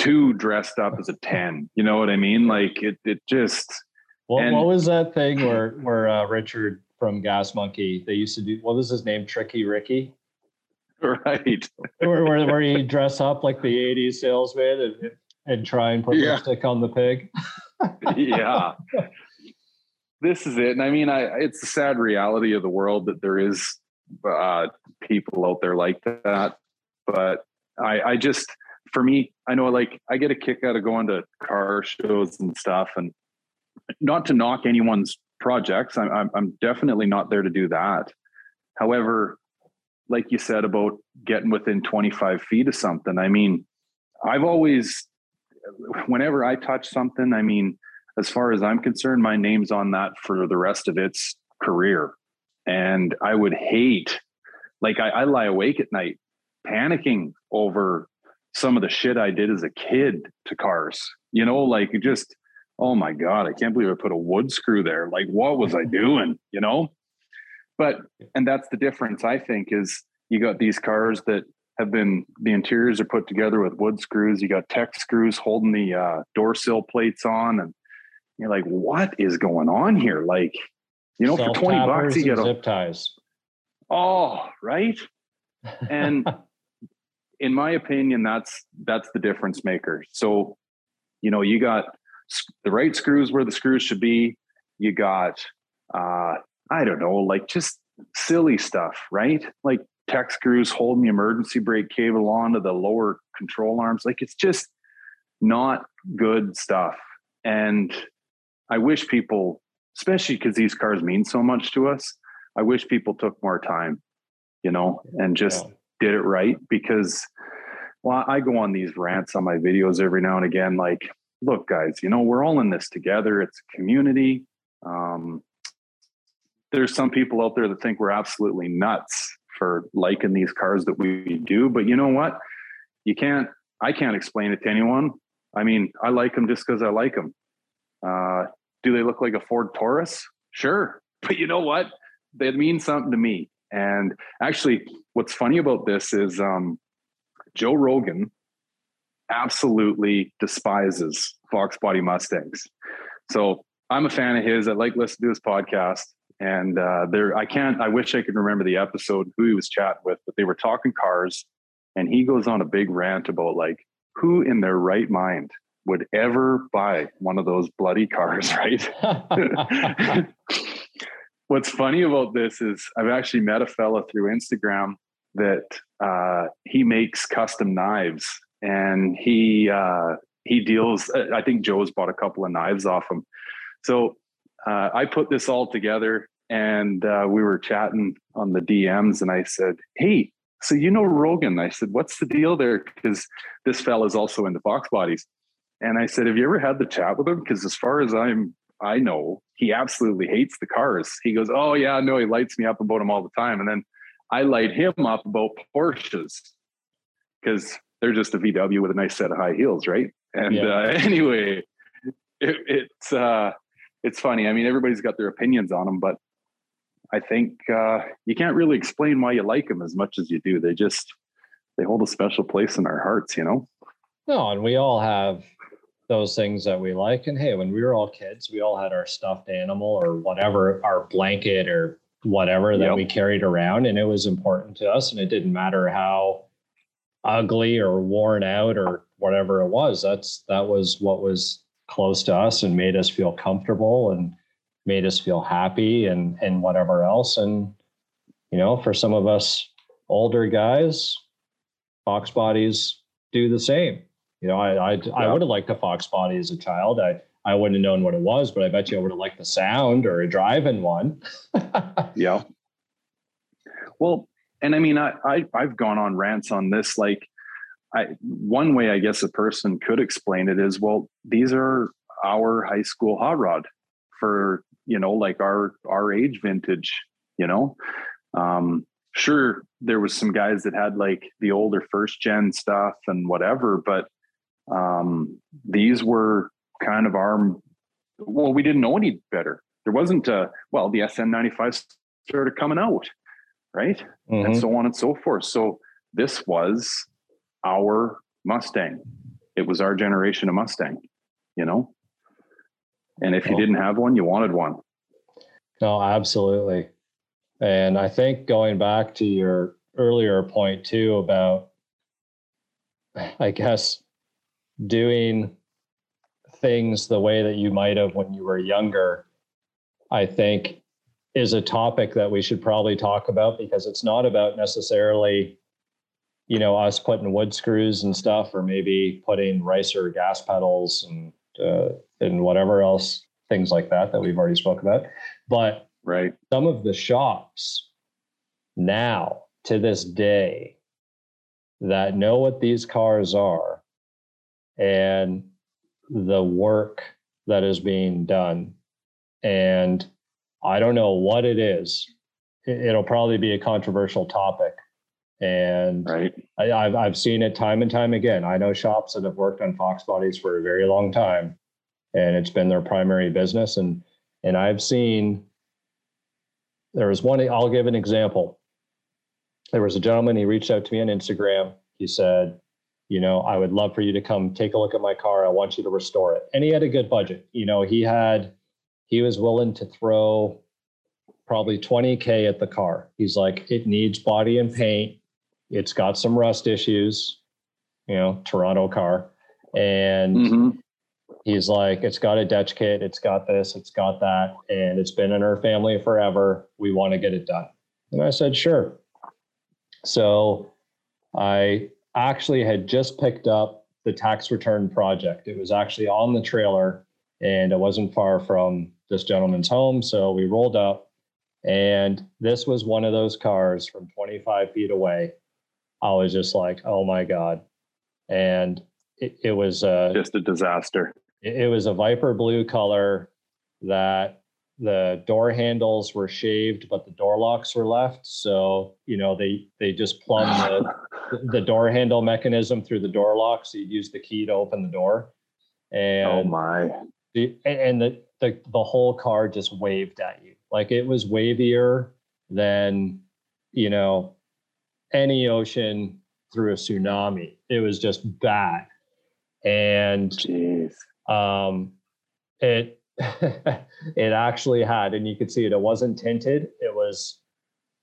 two dressed up as a ten, you know what I mean? Like it, it just, well, and, what was that thing where, where uh, Richard from Gas Monkey, they used to do, what was his name? Tricky Ricky. Right. where, where, where he'd dress up like the eighties salesman and, and try and put yeah. lipstick on the pig. yeah. This is it. And I mean, I, it's the sad reality of the world that there is uh, people out there like that. But I, I just, for me, I know like I get a kick out of going to car shows and stuff, and not to knock anyone's projects. I'm, I'm, I'm definitely not there to do that. However, like you said about getting within twenty-five feet of something, I mean, I've always, whenever I touch something, I mean, as far as I'm concerned, my name's on that for the rest of its career. And I would hate, like I, I lie awake at night panicking over some of the shit I did as a kid to cars, you know, like just, oh my God, I can't believe I put a wood screw there. Like, what was I doing? You know, but, and that's the difference, I think, is you got these cars that have been, the interiors are put together with wood screws. You got tech screws holding the uh, door sill plates on, and you're like, what is going on here? Like, you know, for twenty bucks, you get a zip ties. Oh, right. And in my opinion, that's, that's the difference maker. So, you know, you got the right screws where the screws should be. You got, uh, I don't know, like just silly stuff, right? Like tech screws holding the emergency brake cable onto the lower control arms. Like it's just not good stuff. And I wish people, especially because these cars mean so much to us, I wish people took more time, you know, and just yeah. did it right. Because, well, I go on these rants on my videos every now and again, like, look, guys, you know, we're all in this together. It's a community. Um, there's some people out there that think we're absolutely nuts for liking these cars that we do. But you know what? You can't, I can't explain it to anyone. I mean, I like them just because I like them. Uh, do they look like a Ford Taurus? Sure. But you know what? They mean something to me. And actually, what's funny about this is um, Joe Rogan absolutely despises Fox Body Mustangs. So I'm a fan of his. I like listening to his podcast. And uh, there, I can't, I wish I could remember the episode, who he was chatting with, but they were talking cars. And he goes on a big rant about like, who in their right mind would ever buy one of those bloody cars, right? What's funny about this is I've actually met a fella through Instagram that uh, he makes custom knives, and he uh, he deals, I think Joe's bought a couple of knives off him. So uh, I put this all together, and uh, we were chatting on the D Ms, and I said, hey, so, you know, Rogan, I said, what's the deal there? Because this fella is also into Fox bodies. And I said, have you ever had the chat with him? Because as far as I'm, I know, he absolutely hates the cars. He goes, oh yeah, no, he lights me up about them all the time. And then I light him up about Porsches. because they're just a V W with a nice set of high heels, right? And yeah. uh, anyway, it, it's uh, it's funny. I mean, everybody's got their opinions on them, but I think uh, you can't really explain why you like them as much as you do. They just they hold a special place in our hearts, you know. No, and we all have those things that we like. And hey, when we were all kids, we all had our stuffed animal or whatever, our blanket or whatever that yep. we carried around, and it was important to us. And it didn't matter how ugly or worn out or whatever it was. That's that was what was close to us and made us feel comfortable and made us feel happy and and whatever else. And you know, for some of us older guys, Fox bodies do the same. You know, I I, yeah. I would have liked a Fox body as a child. I I wouldn't have known what it was, but I bet you I would have liked the sound or a drive-in one. Yeah. Well, and I mean, I, I, I've gone on rants on this. Like, I, one way I guess a person could explain it is, well, these are our high school hot rod for, you know, like our, our age vintage, you know? Um, sure, there was some guys that had like the older first gen stuff and whatever, but um, these were kind of our, well, we didn't know any better. There wasn't a, well, the S N ninety-five started coming out, right? Mm-hmm. And so on and so forth. So this was our Mustang. It was our generation of Mustang, you know? And if you didn't have one, you wanted one. No, absolutely. And I think going back to your earlier point too about, I guess, doing things the way that you might have when you were younger, I think is a topic that we should probably talk about, because it's not about necessarily, you know, us putting wood screws and stuff, or maybe putting ricer gas pedals and uh, and whatever else, things like that that we've already spoken about. But right, some of the shops now to this day that know what these cars are and the work that is being done, and I don't know what it is. It'll probably be a controversial topic. And right. I, I've, I've seen it time and time again. I know shops that have worked on Fox bodies for a very long time, and it's been their primary business. And, and I've seen, there was one, I'll give an example. There was a gentleman, he reached out to me on Instagram. He said, you know, I would love for you to come take a look at my car. I want you to restore it. And he had a good budget. You know, he had, he was willing to throw probably twenty K at the car. He's like, it needs body and paint. It's got some rust issues, you know, Toronto car. And mm-hmm. he's like, it's got a Dutch kit. It's got this, it's got that. And it's been in our family forever. We want to get it done. And I said, sure. So I actually had just picked up the tax return project. It was actually on the trailer, and it wasn't far from this gentleman's home. So we rolled up, and this was one of those cars from twenty-five feet away. I was just like, oh my God. And it, it was a, just a disaster. It, it was a Viper blue color that the door handles were shaved, but the door locks were left. So, you know, they, they just plumbed the, the door handle mechanism through the door lock. So you'd use the key to open the door. And oh my. The, and the, the the whole car just waved at you. Like, it was wavier than, you know, any ocean through a tsunami. It was just bad. And Jeez. um it it actually had, and you could see it, it wasn't tinted. It was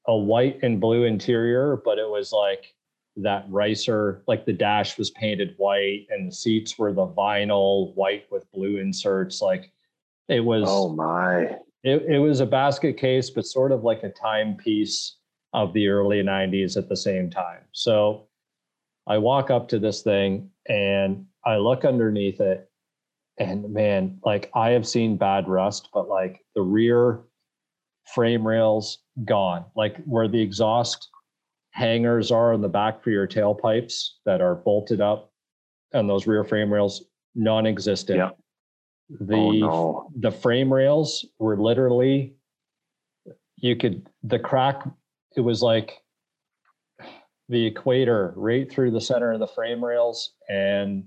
a white and blue interior, but it was like that ricer, like the dash was painted white and the seats were the vinyl white with blue inserts. Like, it was, oh my, it, it was a basket case, but sort of like a timepiece of the early nineties at the same time. So I walk up to this thing and I look underneath it, and man, like, I have seen bad rust, but like the rear frame rails gone, like where the exhaust hangers are on the back for your tailpipes that are bolted up, and those rear frame rails non-existent. Yeah. The oh, no. the frame rails were literally, you could, the crack, it was like the equator right through the center of the frame rails and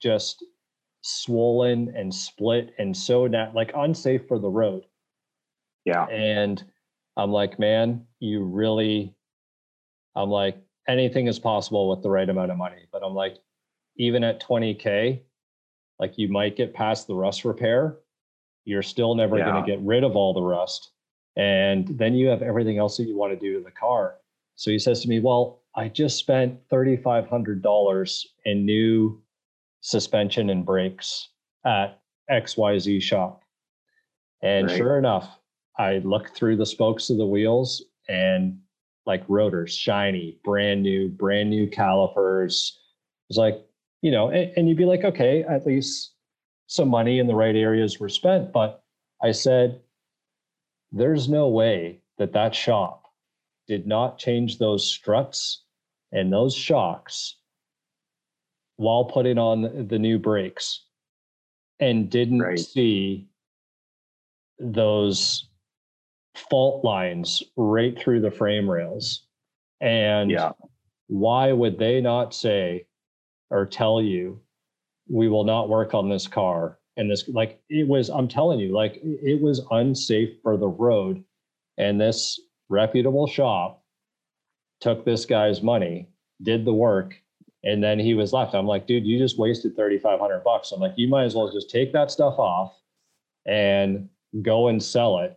just swollen and split and so not like unsafe for the road. Yeah. And I'm like, man, you really, I'm like, anything is possible with the right amount of money. But I'm like, even at twenty K, like you might get past the rust repair. You're still never yeah. going to get rid of all the rust. And then you have everything else that you want to do to the car. So he says to me, well, I just spent three thousand five hundred dollars in new suspension and brakes at X Y Z shop. And right. sure enough, I looked through the spokes of the wheels and like rotors, shiny, brand new, brand new calipers. It was like, you know, and, and you'd be like, okay, at least some money in the right areas were spent. But I said, there's no way that that shop did not change those struts and those shocks while putting on the new brakes and didn't right. see those fault lines right through the frame rails. And yeah. why would they not say or tell you, we will not work on this car? And this, like, it was, I'm telling you, like, it was unsafe for the road. And this reputable shop took this guy's money, did the work, and then he was left. I'm like, dude, you just wasted three thousand five hundred bucks. I'm like, you might as well just take that stuff off and go and sell it.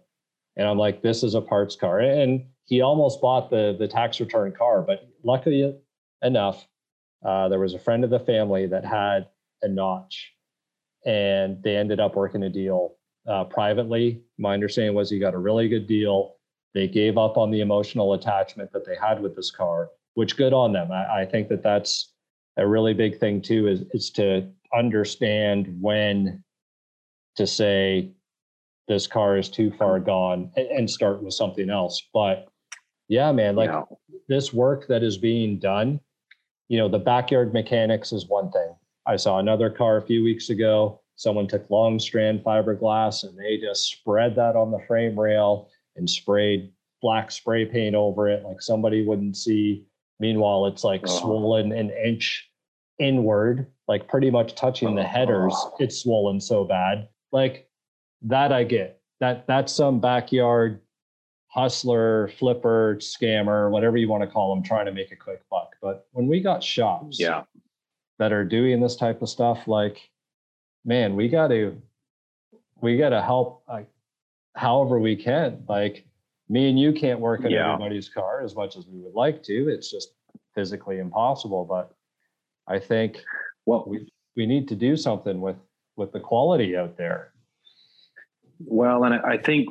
And I'm like, this is a parts car. And he almost bought the, the tax return car, but luckily enough, uh, there was a friend of the family that had a notch, and they ended up working a deal uh, privately. My understanding was he got a really good deal. They gave up on the emotional attachment that they had with this car, which good on them. I, I think that that's a really big thing too, is, is to understand when to say this car is too far gone and, and start with something else. But yeah, man, like yeah. this work that is being done, you know, the backyard mechanics is one thing. I saw another car a few weeks ago. Someone took long strand fiberglass and they just spread that on the frame rail and sprayed black spray paint over it like somebody wouldn't see. Meanwhile, it's like uh-huh. swollen an inch inward, like pretty much touching uh-huh. the headers. It's swollen so bad. Like that I get. That that's some backyard hustler, flipper, scammer, whatever you want to call them, trying to make a quick buck. But when we got shops yeah. that are doing this type of stuff, like, man, we got to we got to help like however we can. Like me and you can't work on yeah. everybody's car as much as we would like to. It's just physically impossible. But I think well we we need to do something with with the quality out there. Well, and I think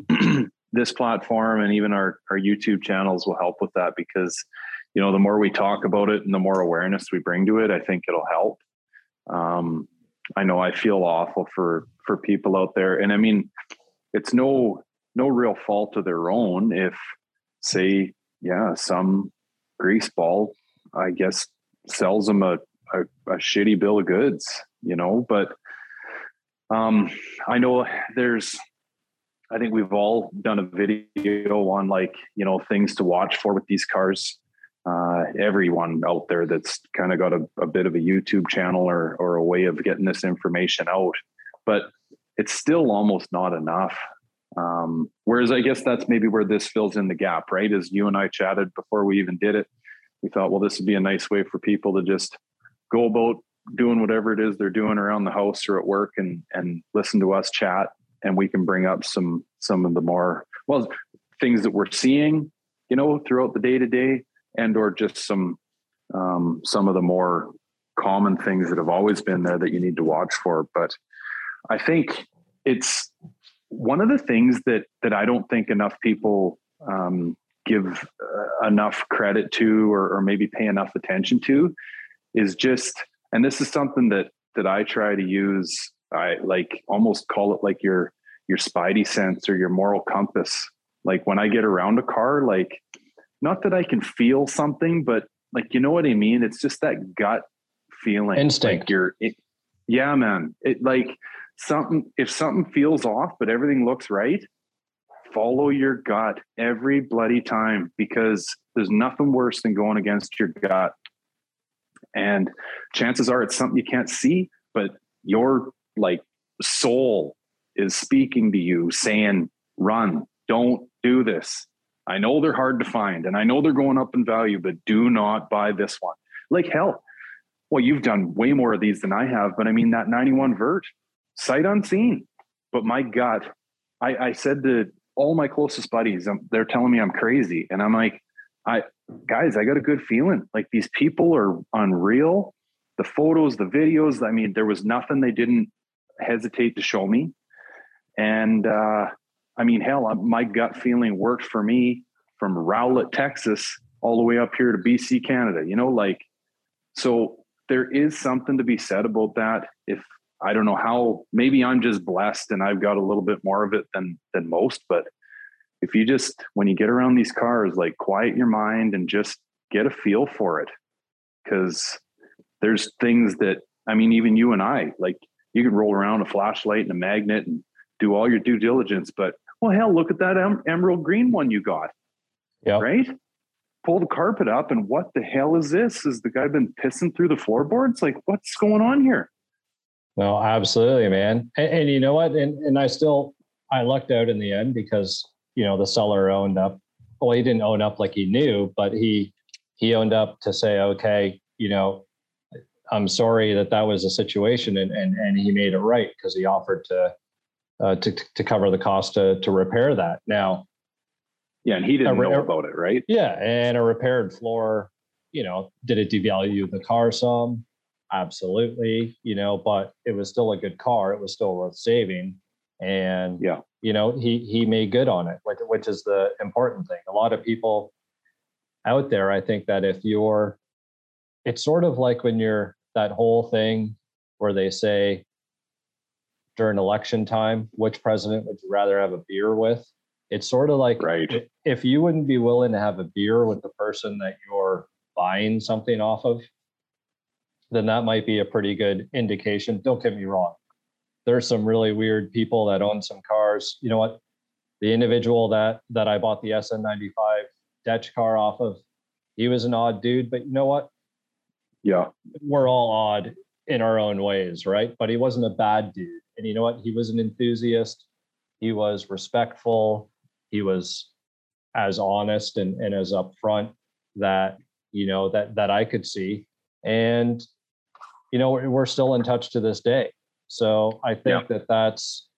this platform and even our our YouTube channels will help with that, because you know the more we talk about it and the more awareness we bring to it, I think it'll help. um I know I feel awful for for people out there, and I mean it's no no real fault of their own if, say, yeah, some greaseball, I guess, sells them a, a, a shitty bill of goods, you know. But um, I know there's, I think we've all done a video on like, you know, things to watch for with these cars. Uh, everyone out there that's kind of got a, a bit of a YouTube channel or or a way of getting this information out, but it's still almost not enough. Um, whereas I guess that's maybe where this fills in the gap, right? As you and I chatted before we even did it, we thought, well, this would be a nice way for people to just go about doing whatever it is they're doing around the house or at work and, and listen to us chat. And we can bring up some, some of the more, well, things that we're seeing, you know, throughout the day to day, and, or just some, um, some of the more common things that have always been there that you need to watch for. But I think it's, one of the things that that I don't think enough people um, give uh, enough credit to, or, or maybe pay enough attention to, is just, and this is something that that I try to use. I like almost call it like your your spidey sense or your moral compass. Like when I get around a car, like not that I can feel something, but like you know what I mean. It's just that gut feeling, instinct. Like you're, it, yeah, man. It like. Something if something feels off but everything looks right, follow your gut every bloody time, because there's nothing worse than going against your gut. And chances are it's something you can't see, but your like soul is speaking to you saying, run, don't do this. I know they're hard to find and I know they're going up in value, but do not buy this one. Like hell. Well, you've done way more of these than I have, but I mean that ninety-one Vert, sight unseen, but my gut, I, I said to all my closest buddies, I'm, they're telling me I'm crazy. And I'm like, I, guys, I got a good feeling. Like these people are unreal. The photos, the videos, I mean, there was nothing they didn't hesitate to show me. And, uh, I mean, hell, my gut feeling worked for me from Rowlett, Texas, all the way up here to B C, Canada, you know, like, so there is something to be said about that. If, I don't know how, maybe I'm just blessed and I've got a little bit more of it than, than most, but if you just, when you get around these cars, like quiet your mind and just get a feel for it. Cause there's things that, I mean, even you and I, like you can roll around a flashlight and a magnet and do all your due diligence, but well, hell, look at that em- emerald green one you got. Yeah. Right. Pull the carpet up and what the hell is this? Is the guy been pissing through the floorboards? Like what's going on here? No, absolutely, man. And, and you know what? And, and I still, I lucked out in the end because, you know, the seller owned up. Well, he didn't own up like he knew, but he, he owned up to say, okay, you know, I'm sorry that that was a situation. And, and, and he made it right because he offered to, uh, to, to cover the cost to, to repair that. Now. Yeah. And he didn't a, know about it. Right. Yeah. And a repaired floor, you know, did it devalue the car some? Absolutely, you know, but it was still a good car. It was still worth saving. And, yeah, you know, he, he made good on it, which, which is the important thing. A lot of people out there, I think that if you're, it's sort of like when you're that whole thing where they say during election time, which president would you rather have a beer with? It's sort of like, right. If you wouldn't be willing to have a beer with the person that you're buying something off of, then that might be a pretty good indication. Don't get me wrong. There's some really weird people that own some cars. You know what? The individual that that I bought the S N ninety-five Dutch car off of, he was an odd dude, but you know what? Yeah. We're all odd in our own ways, right? But he wasn't a bad dude. And you know what? He was an enthusiast. He was respectful. He was as honest and, and as upfront that, you know, that that I could see. And you know, we're still in touch to this day. So I think yeah. that that's,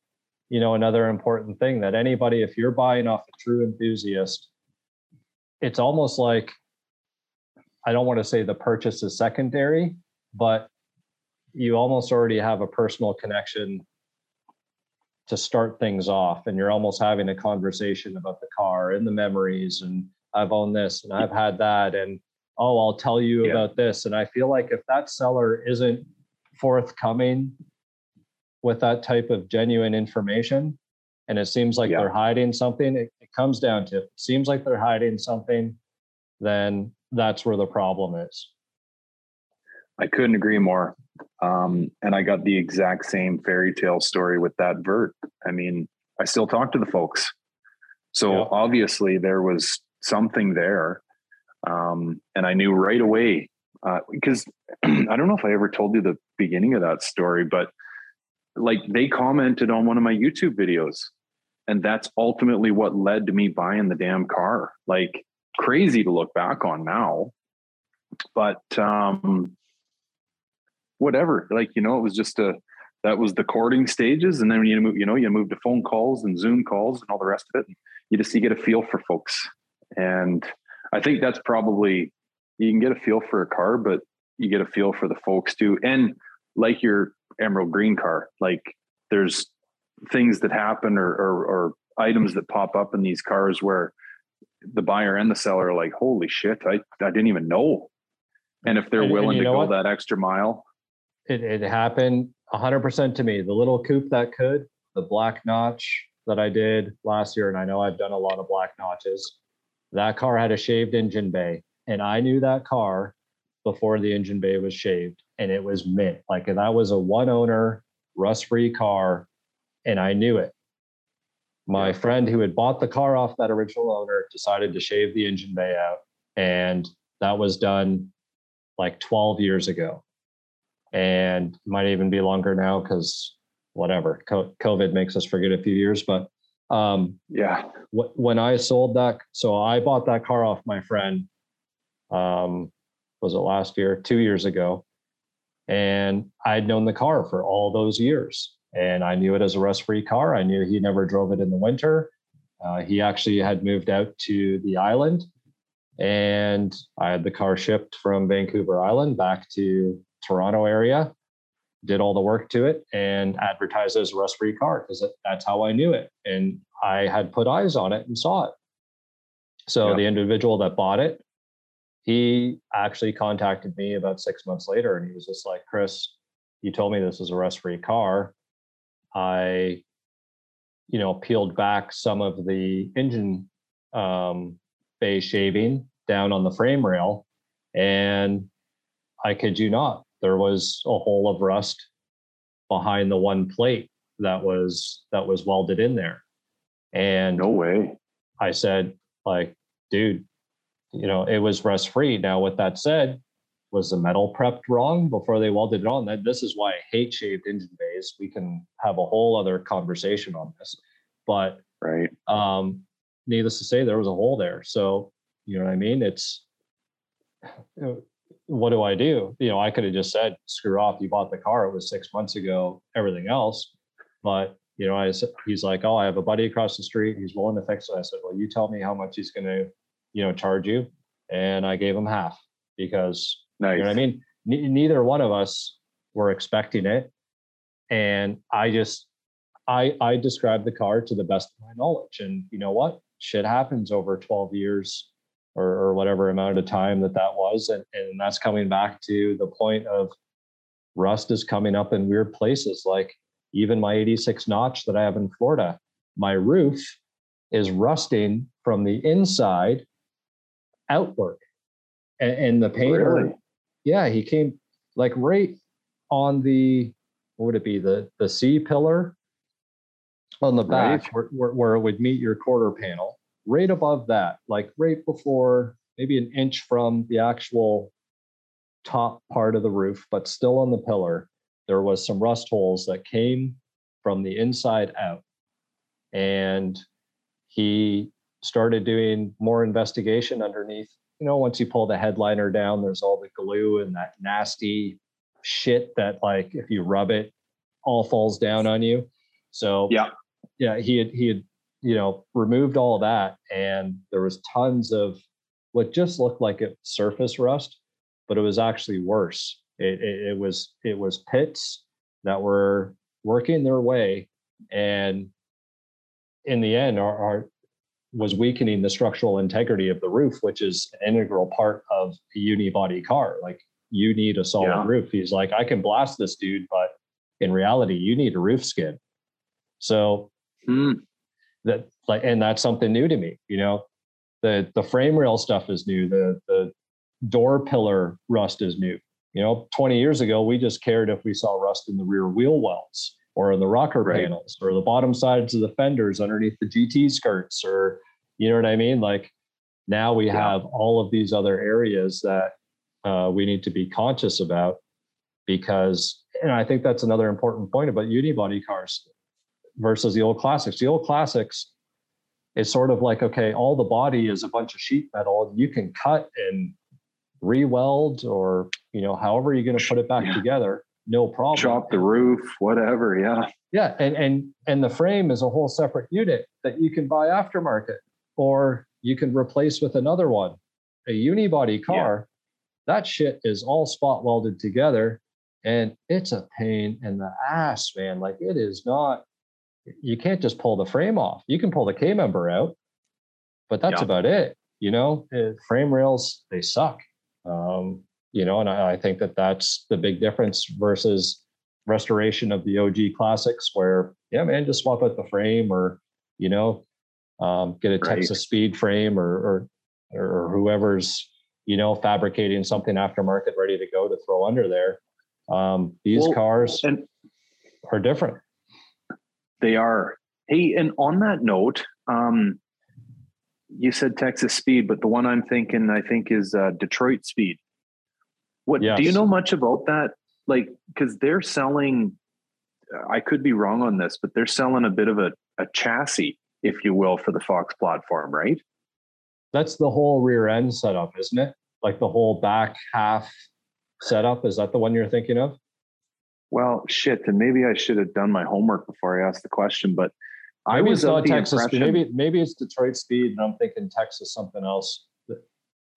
you know, another important thing that anybody, if you're buying off a true enthusiast, it's almost like, I don't want to say the purchase is secondary, but you almost already have a personal connection to start things off. And you're almost having a conversation about the car and the memories. And I've owned this and I've had that. And oh, I'll tell you yeah. about this. And I feel like if that seller isn't forthcoming with that type of genuine information, and it seems like yeah. they're hiding something, it, it comes down to, if it seems like they're hiding something, then that's where the problem is. I couldn't agree more. Um, and I got the exact same fairy tale story with that Vert. I mean, I still talk to the folks. So yeah. obviously there was something there. Um, and I knew right away, uh, because I don't know if I ever told you the beginning of that story, but like they commented on one of my YouTube videos, and that's ultimately what led to me buying the damn car. Like crazy to look back on now, but, um, whatever, like, you know, it was just a, that was the courting stages. And then you move, you know, you move to phone calls and Zoom calls and all the rest of it. And you just, you get a feel for folks. And I think that's probably, you can get a feel for a car, but you get a feel for the folks too. And like your emerald green car, like there's things that happen or, or, or items that pop up in these cars where the buyer and the seller are like, holy shit, I, I didn't even know. And if they're willing to go that extra mile. It, it happened one hundred percent to me. The little coupe that could, the black notch that I did last year. And I know I've done a lot of black notches. That car had a shaved engine bay, and I knew that car before the engine bay was shaved, and it was mint. Like, and that was a one owner rust free car, and I knew it. My friend who had bought the car off that original owner decided to shave the engine bay out. And that was done like twelve years ago. And might even be longer now because whatever, COVID makes us forget a few years. But um, yeah, w- when I sold that, so I bought that car off my friend, um, was it last year, two years ago. And I'd known the car for all those years. And I knew it as a rust-free car. I knew he never drove it in the winter. Uh, he actually had moved out to the island. And I had the car shipped from Vancouver Island back to Toronto area, did all the work to it, and advertised it as a rust-free car because that's how I knew it. And I had put eyes on it and saw it. So yeah. The individual that bought it, he actually contacted me about six months later, and he was just like, Chris, you told me this is a rust-free car. I, you know, peeled back some of the engine um, bay shaving down on the frame rail, and I kid you not, there was a hole of rust behind the one plate that was that was welded in there. And no way. I said, like, dude, you know, it was rust free. Now, with that said, was the metal prepped wrong before they welded it on? That this is why I hate shaved engine bays. We can have a whole other conversation on this, but right. Um, needless to say, there was a hole there. So, you know what I mean? It's, what do I do? You know, I could have just said, screw off. You bought the car. It was six months ago, everything else. But, you know, I said, he's like, oh, I have a buddy across the street. He's willing to fix it. I said, well, you tell me how much he's going to, you know, charge you. And I gave him half because nice. You know what I mean? N- neither one of us were expecting it. And I just, I, I described the car to the best of my knowledge. And you know what? Shit happens over twelve years or, or whatever amount of time that that was. And, and that's coming back to the point of rust is coming up in weird places. Like even my eighty-six notch that I have in Florida, my roof is rusting from the inside outward. And, and the painter... Really? Yeah, he came like right on the, what would it be, the the C pillar on the back right. where, where, where it would meet your quarter panel, right above that, like right before, maybe an inch from the actual top part of the roof, but still on the pillar, there was some rust holes that came from the inside out. And he started doing more investigation underneath. You know, once you pull the headliner down, there's all the glue and that nasty shit that, like, if you rub it, all falls down on you. So yeah, yeah, he had he had you know removed all of that, and there was tons of what just looked like it surface rust, but it was actually worse. It, it it was it was pits that were working their way, and in the end, our, our was weakening the structural integrity of the roof, which is an integral part of a unibody car. Like you need a solid yeah. roof. He's like, I can blast this dude, but in reality, you need a roof skid. So mm. that, like, and that's something new to me. You know, the the frame rail stuff is new. The the door pillar rust is new. You know, twenty years ago, we just cared if we saw rust in the rear wheel wells, or in the rocker right. panels, or the bottom sides of the fenders underneath the G T skirts, or, you know what I mean? Like now we yeah. have all of these other areas that uh, we need to be conscious about because, and I think that's another important point about unibody cars versus the old classics. The old classics is sort of like, okay, all the body is a bunch of sheet metal. You can cut and re-weld or, you know, however you're going to put it back yeah. together. No problem. Chop the roof, whatever. Yeah. Yeah. And, and, and the frame is a whole separate unit that you can buy aftermarket, or you can replace with another one, a unibody car. Yeah. That shit is all spot welded together, and it's a pain in the ass, man. Like it is not, you can't just pull the frame off. You can pull the K member out, but that's yeah. about it. You know, it, frame rails, they suck. Um, You know, and I, I think that that's the big difference versus restoration of the O G classics where, yeah, man, just swap out the frame or, you know, um, get a right. Texas Speed frame or, or, or whoever's, you know, fabricating something aftermarket ready to go to throw under there. Um, these well, cars and are different. They are. Hey, and on that note, um, you said Texas Speed, but the one I'm thinking, I think, is uh, Detroit Speed. What yes. do you know much about that? Like, because they're selling, I could be wrong on this, but they're selling a bit of a, a chassis, if you will, for the Fox platform, right? That's the whole rear end setup, isn't it? Like the whole back half setup. Is that the one you're thinking of? Well, shit. And maybe I should have done my homework before I asked the question, but maybe I was not Texas. Maybe, maybe it's Detroit Speed and I'm thinking Texas, something else.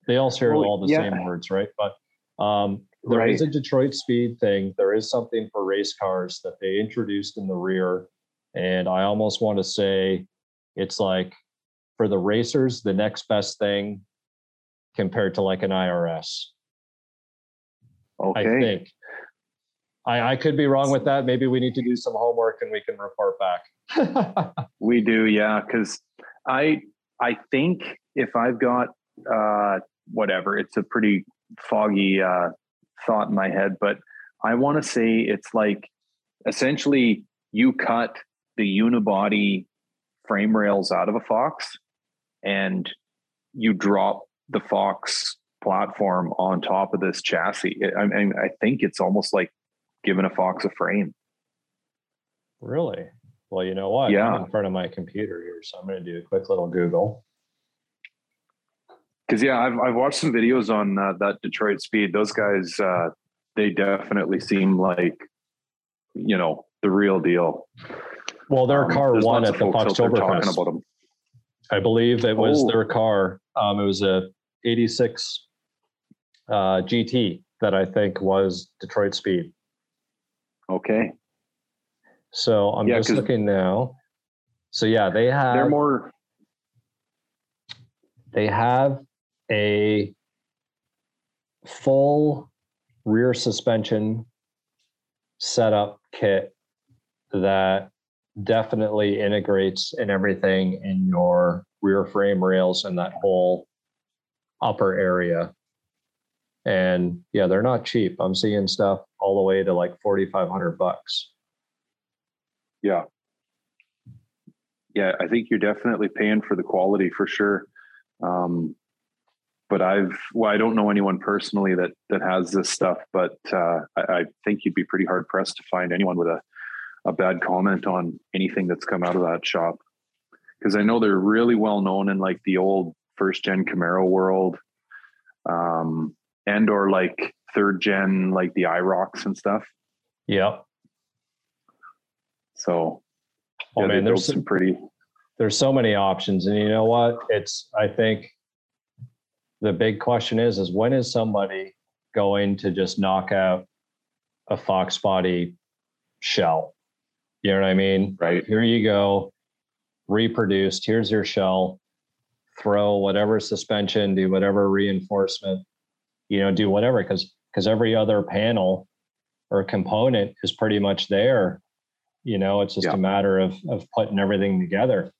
They all share well, all the yeah. same words, right? But um, there right. is a Detroit Speed thing. There is something for race cars that they introduced in the rear. And I almost want to say it's like, for the racers, the next best thing compared to like an I R S. Okay. I think. I, I could be wrong with that. Maybe we need to do some homework and we can report back. We do, yeah. Because I I think if I've got uh, whatever, it's a pretty foggy uh, thought in my head, but I want to say it's like essentially you cut the unibody frame rails out of a Fox and you drop the Fox platform on top of this chassis. I mean, I think it's almost like giving a Fox a frame. Really? Well, you know what? Yeah. I'm in front of my computer here, so I'm going to do a quick little Google. Because yeah, I've I've watched some videos on uh, that Detroit Speed. Those guys, uh, they definitely seem like, you know, the real deal. Well, their car um, won at the Foxtoberfest. I believe it was oh. their car. Um, it was a eighty-six uh, G T that I think was Detroit Speed. Okay. So I'm yeah, just looking now. So yeah, they have. They're more. They have a full rear suspension setup kit that definitely integrates in everything in your rear frame rails and that whole upper area. And yeah, they're not cheap. I'm seeing stuff all the way to like forty-five hundred bucks. Yeah. Yeah. I think you're definitely paying for the quality for sure. Um, but I've, well, I don't know anyone personally that, that has this stuff, but uh, I, I think you'd be pretty hard pressed to find anyone with a, a bad comment on anything that's come out of that shop. Because I know they're really well known in like the old first gen Camaro world, um, and or like third gen, like the IROCs and stuff. Yeah. So oh, yeah, man, there's some pretty, there's so many options. And you know what? It's, I think the big question is, is when is somebody going to just knock out a Fox body shell? You know what I mean? Right. Here you go. Reproduced. Here's your shell. Throw whatever suspension, do whatever reinforcement, you know, do whatever. Cause, cause every other panel or component is pretty much there. You know, it's just yeah. a matter of, of putting everything together.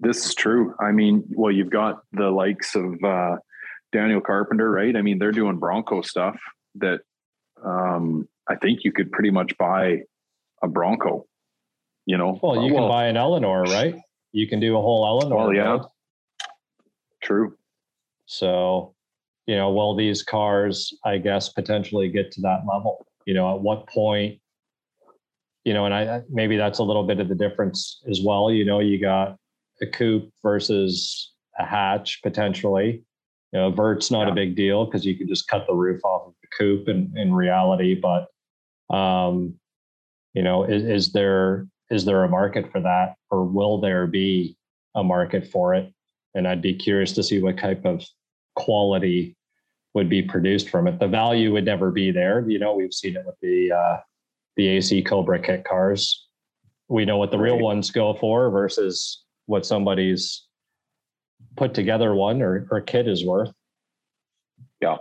This is true. I mean, well, you've got the likes of uh, Daniel Carpenter, right? I mean, they're doing Bronco stuff that, um, I think you could pretty much buy a Bronco, you know? Well, you uh, well, can buy an Eleanor, right? You can do a whole Eleanor. Well, yeah, right? True. So, you know, will these cars, I guess, potentially get to that level? You know, at what point, you know, and I maybe that's a little bit of the difference as well. You know, you got a coupe versus a hatch, potentially. You know, vert's not yeah. a big deal because you could just cut the roof off of the coupe in, in reality, but Um, you know, is, is there is there a market for that, or will there be a market for it? And I'd be curious to see what type of quality would be produced from it. The value would never be there. You know, we've seen it with the uh, the A C Cobra kit cars. We know what the real ones go for versus what somebody's put together one or, or kit is worth. Yeah.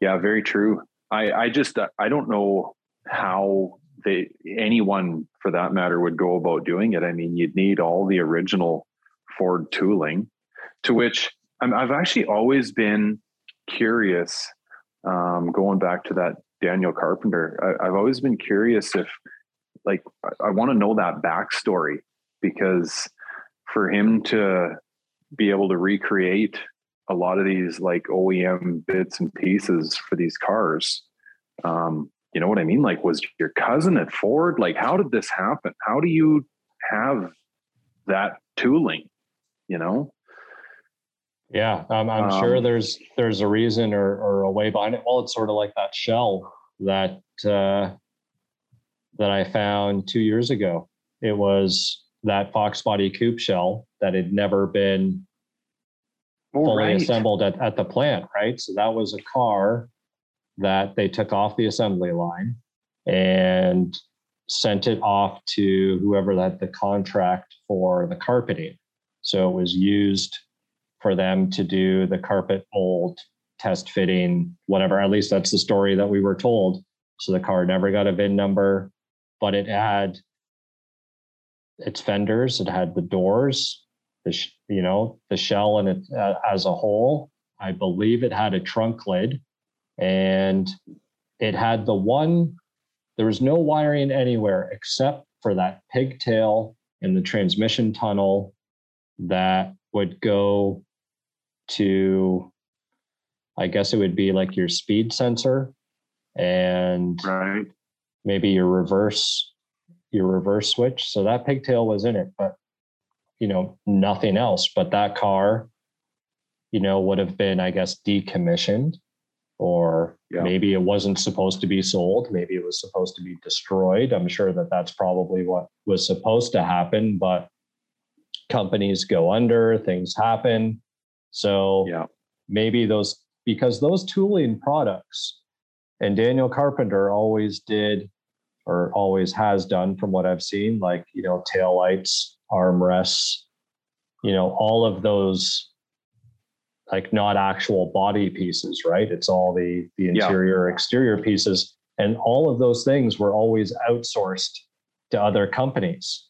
Yeah, very true. I, I just, I don't know how they, anyone for that matter, would go about doing it. I mean, you'd need all the original Ford tooling, to which I'm, I've actually always been curious, um, going back to that Daniel Carpenter. I, I've always been curious if like, I, I want to know that backstory, because for him to be able to recreate a lot of these like O E M bits and pieces for these cars, um, you know what I mean? Like, was your cousin at Ford? Like, how did this happen? How do you have that tooling, you know? Yeah, um, I'm um, sure there's there's a reason or, or a way behind it. Well, it's sort of like that shell that uh, that I found two years ago. It was that Fox Body Coupe shell that had never been oh, fully right. assembled at, at the plant, right? So that was a car that they took off the assembly line and sent it off to whoever had the contract for the carpeting. So it was used for them to do the carpet mold, test fitting, whatever. At least that's the story that we were told. So the car never got a V I N number, but it had its fenders, it had the doors, the sh- you know, the shell and it uh, as a whole. I believe it had a trunk lid, and it had the one, there was no wiring anywhere except for that pigtail in the transmission tunnel that would go to, I guess it would be like your speed sensor and right. maybe your reverse, your reverse switch. So that pigtail was in it, but you know, nothing else. But that car, you know, would have been, I guess, decommissioned, or yeah. maybe it wasn't supposed to be sold. Maybe it was supposed to be destroyed. I'm sure that that's probably what was supposed to happen, but companies go under, things happen. So yeah. maybe those, because those tooling products, and Daniel Carpenter always did, or always has done from what I've seen, like, you know, taillights, armrests, you know, all of those, like, not actual body pieces, right? It's all the, the interior, yeah. exterior pieces. And all of those things were always outsourced to other companies.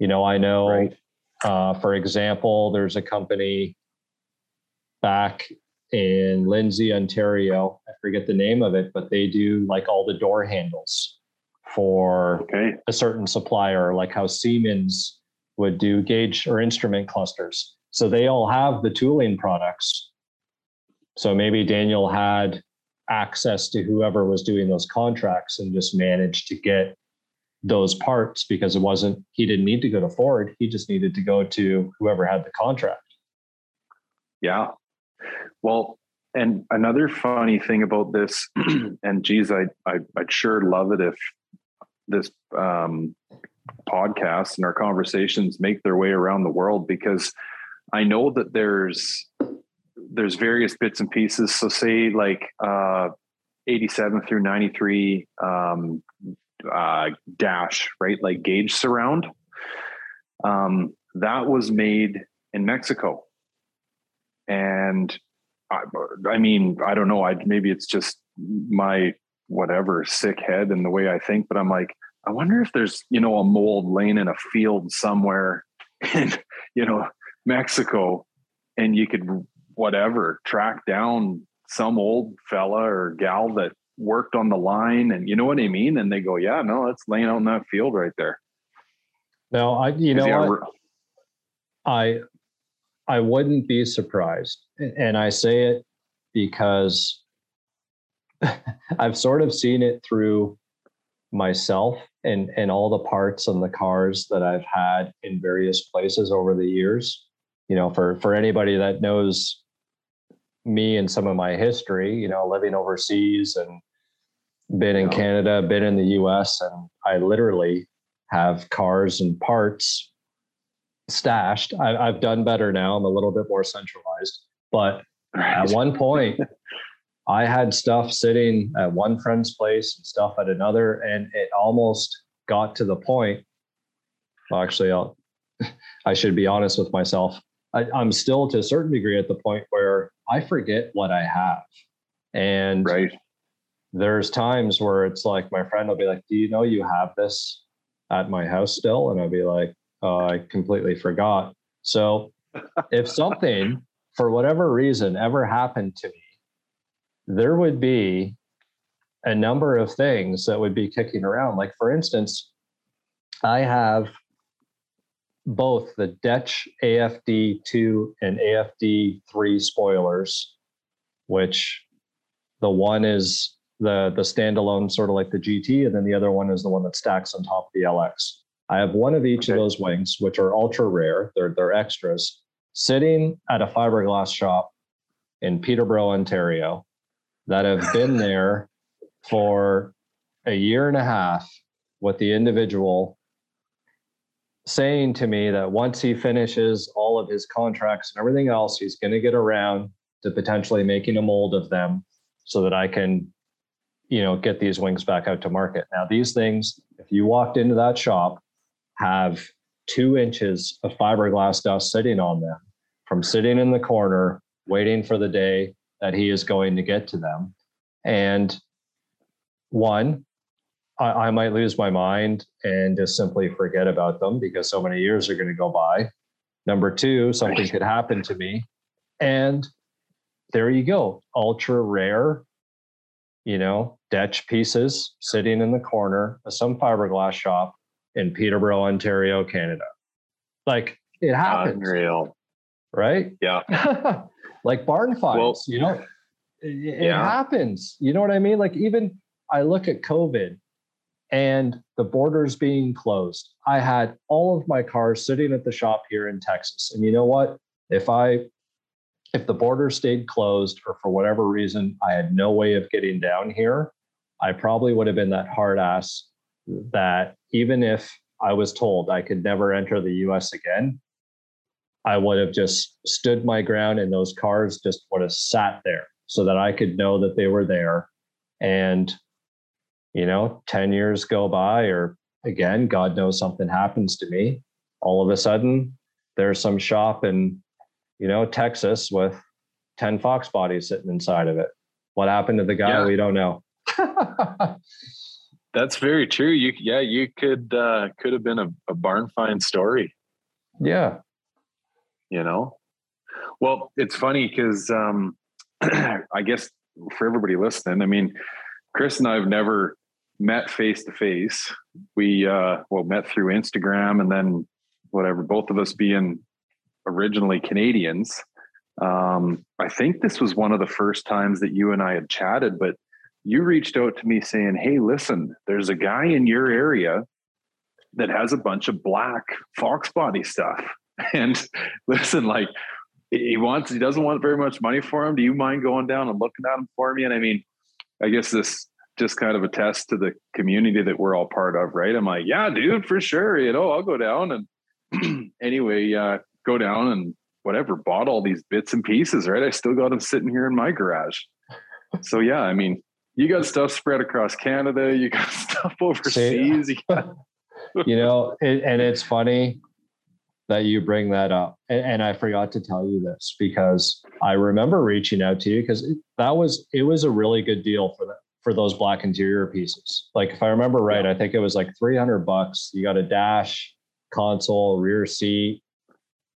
You know, I know, right. Uh, for example, there's a company back in Lindsay, Ontario. I forget the name of it, but they do like all the door handles for okay. a certain supplier, like how Siemens would do gauge or instrument clusters. So they all have the tooling products. So maybe Daniel had access to whoever was doing those contracts and just managed to get those parts, because it wasn't, he didn't need to go to Ford. He just needed to go to whoever had the contract. Yeah. Well, and another funny thing about this, and geez, I, I, I'd sure love it if this um, podcast and our conversations make their way around the world, because I know that there's, there's various bits and pieces. So say like uh, eighty-seven through ninety-three, um, uh, dash, right? Like gauge surround. Um, that was made in Mexico. And I, I mean, I don't know. I, maybe it's just my, whatever, sick head and the way I think, but I'm like, I wonder if there's, you know, a mold laying in a field somewhere in, you know, Mexico, and you could, whatever, track down some old fella or gal that worked on the line, and you know what I mean? And they go, yeah, no, it's laying out in that field right there. No, I, you know, I, re- I, I wouldn't be surprised. And I say it because I've sort of seen it through myself and, and all the parts on the cars that I've had in various places over the years. You know, for, for anybody that knows me and some of my history, you know, living overseas and been in yeah. Canada, been in the U S, and I literally have cars and parts stashed. I, I've done better now. I'm a little bit more centralized, but at one point I had stuff sitting at one friend's place and stuff at another, and it almost got to the point. Well, actually, I'll, I should be honest with myself. I, I'm still to a certain degree at the point where I forget what I have. And right. there's times where it's like, my friend will be like, do you know you have this at my house still? And I'll be like, oh, I completely forgot. So if something, for whatever reason, ever happened to me, there would be a number of things that would be kicking around. Like, for instance, I have both the Detch A F D two and A F D three spoilers, which the one is the the standalone, sort of like the G T, and then the other one is the one that stacks on top of the L X. I have one of each okay. of those wings, which are ultra rare. They're they're extras, sitting at a fiberglass shop in Peterborough, Ontario, that have been there for a year and a half, with the individual saying to me that once he finishes all of his contracts and everything else, he's going to get around to potentially making a mold of them so that I can, you know, get these wings back out to market. Now, these things, if you walked into that shop, have two inches of fiberglass dust sitting on them from sitting in the corner, waiting for the day that he is going to get to them. And one, I, I might lose my mind and just simply forget about them because so many years are going to go by. Number two, something could happen to me. And there you go. Ultra rare, you know, Detch pieces sitting in the corner of some fiberglass shop in Peterborough, Ontario, Canada. Like, it happens. Unreal. Right? Yeah. Like barn fires, well, you know, it, yeah. it happens. You know what I mean? Like, even I look at COVID and the borders being closed. I had all of my cars sitting at the shop here in Texas. And you know what? If I, if the border stayed closed or for whatever reason, I had no way of getting down here, I probably would have been that hard ass that even if I was told I could never enter the U S again, I would have just stood my ground and those cars just would have sat there so that I could know that they were there. And, you know, ten years go by, or again, God knows, something happens to me. All of a sudden, there's some shop in, you know, Texas with ten Fox bodies sitting inside of it. What happened to the guy? Yeah. We don't know. That's very true. You, yeah, you could, uh, could have been a, a barn find story. Yeah. You know, well, it's funny because um, I guess for everybody listening, I mean, Chris and I have never met face to face. We, uh, well, met through Instagram and then whatever, both of us being originally Canadians. Um, I think this was one of the first times that you and I had chatted, but you reached out to me saying, hey, listen, there's a guy in your area that has a bunch of black Fox body stuff. And listen, like, he wants, he doesn't want very much money for him. Do you mind going down and looking at him for me? And I mean, I guess this just kind of attests to the community that we're all part of, right? I'm like, yeah, dude, for sure. You know, I'll go down. And anyway, uh, go down and whatever, bought all these bits and pieces, right? I still got them sitting here in my garage. So yeah, I mean, you got stuff spread across Canada. You got stuff overseas. You, got- you know, it, and it's funny that you bring that up. And, and I forgot to tell you this because I remember reaching out to you because that was, it was a really good deal for that, for those black interior pieces. Like, if I remember right, yeah. I think it was like three hundred bucks. You got a dash, console, rear seat,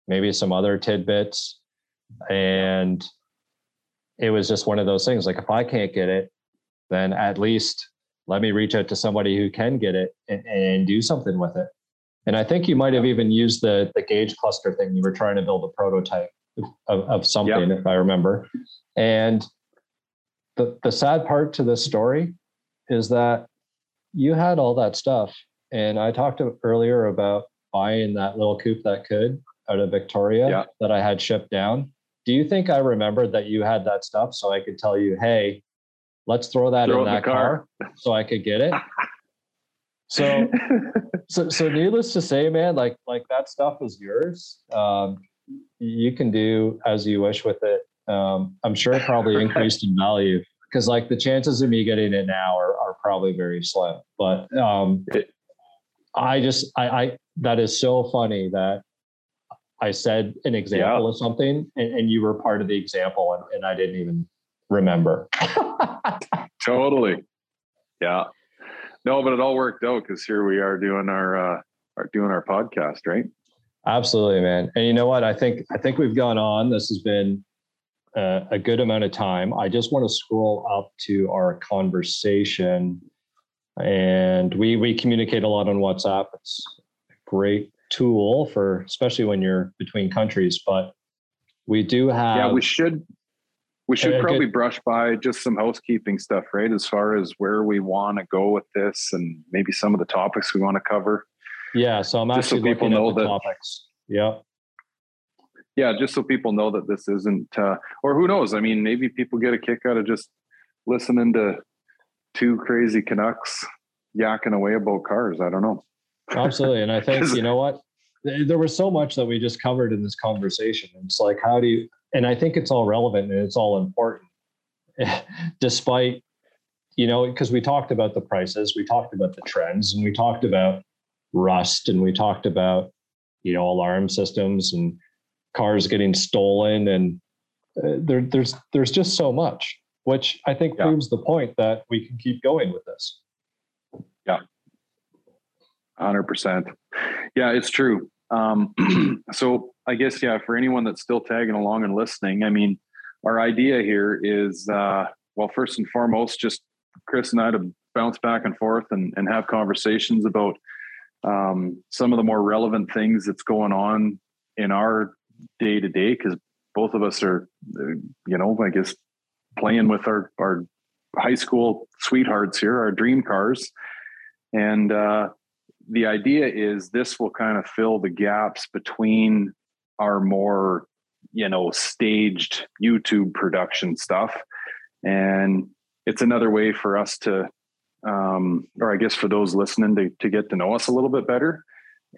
maybe some other tidbits. And it was just one of those things. Like, if I can't get it, then at least let me reach out to somebody who can get it and, and do something with it. And I think you might have even used the, the gauge cluster thing. You were trying to build a prototype of, of something, yep. if I remember. And the the sad part to this story is that you had all that stuff. And I talked earlier about buying that little coupe that could out of Victoria yep. that I had shipped down. Do you think I remembered that you had that stuff so I could tell you, hey, let's throw that throw in that car. car so I could get it? So, so, so needless to say, man, like, like that stuff is yours. Um, you can do as you wish with it. Um, I'm sure it probably increased in value because, like, the chances of me getting it now are, are probably very slim, but, um, it, I just, I, I, that is so funny that I said an example yeah. of something and, and you were part of the example and, and I didn't even remember. Totally. Yeah. No, but it all worked out because here we are doing our uh, are doing our podcast, right? Absolutely, man. And you know what? I think I think we've gone on. This has been uh, a good amount of time. I just want to scroll up to our conversation And we we communicate a lot on WhatsApp. It's a great tool for, especially when you're between countries, but we do have. Yeah, we should, we should probably good, brush by just some housekeeping stuff, right? As far as where we want to go with this and maybe some of the topics we want to cover. Yeah. So I'm actually so looking at the that, topics. Yeah. Yeah. Just so people know that this isn't, uh, or who knows? I mean, maybe people get a kick out of just listening to two crazy Canucks yakking away about cars. I don't know. Absolutely. And I think, you know what, there was so much that we just covered in this conversation. It's like, how do you, and I think it's all relevant and it's all important despite, you know, because we talked about the prices, we talked about the trends, and we talked about rust, and we talked about, you know, alarm systems and cars getting stolen. And uh, there, there's, there's just so much, which I think yeah. proves the point that we can keep going with this. Yeah. one hundred percent. Yeah, it's true. Um, so I guess, yeah, for anyone that's still tagging along and listening, I mean, our idea here is, uh, well, first and foremost, just Chris and I to bounce back and forth and, and have conversations about um, some of the more relevant things that's going on in our day to day, because both of us are, you know, I guess, playing with our, our high school sweethearts here, our dream cars. And uh, the idea is this will kind of fill the gaps between our more, you know, staged YouTube production stuff. And it's another way for us to, um, or I guess for those listening to, to get to know us a little bit better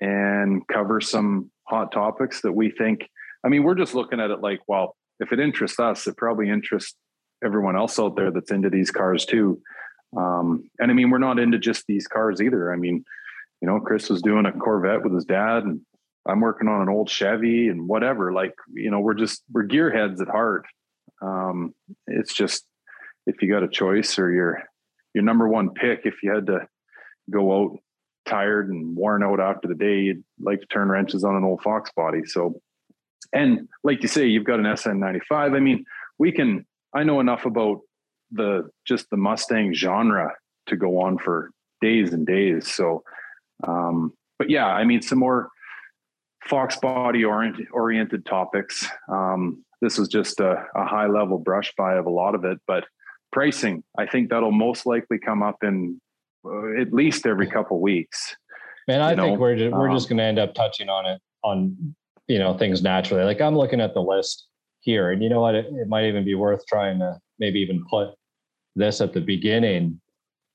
and cover some hot topics that we think, I mean, we're just looking at it like, well, if it interests us, it probably interests everyone else out there that's into these cars too. Um, and I mean, we're not into just these cars either. I mean, you know, Chris was doing a Corvette with his dad, and I'm working on an old Chevy and whatever, like, you know, we're just, we're gearheads at heart. Um, it's just, if you got a choice or your, your number one pick, if you had to go out tired and worn out after the day, you'd like to turn wrenches on an old Fox body. So, and like you say, you've got an S N ninety-five. I mean, we can, I know enough about the just the Mustang genre to go on for days and days. So, um, but yeah, I mean, some more Fox body oriented, oriented topics. Um, this is just a, a high level brush by of a lot of it, but pricing, I think that'll most likely come up in uh, at least every couple weeks. Man, I you think know? we're just, we're um, just going to end up touching on it on, you know, things naturally. Like I'm looking at the list here. And you know what, it, it might even be worth trying to maybe even put this at the beginning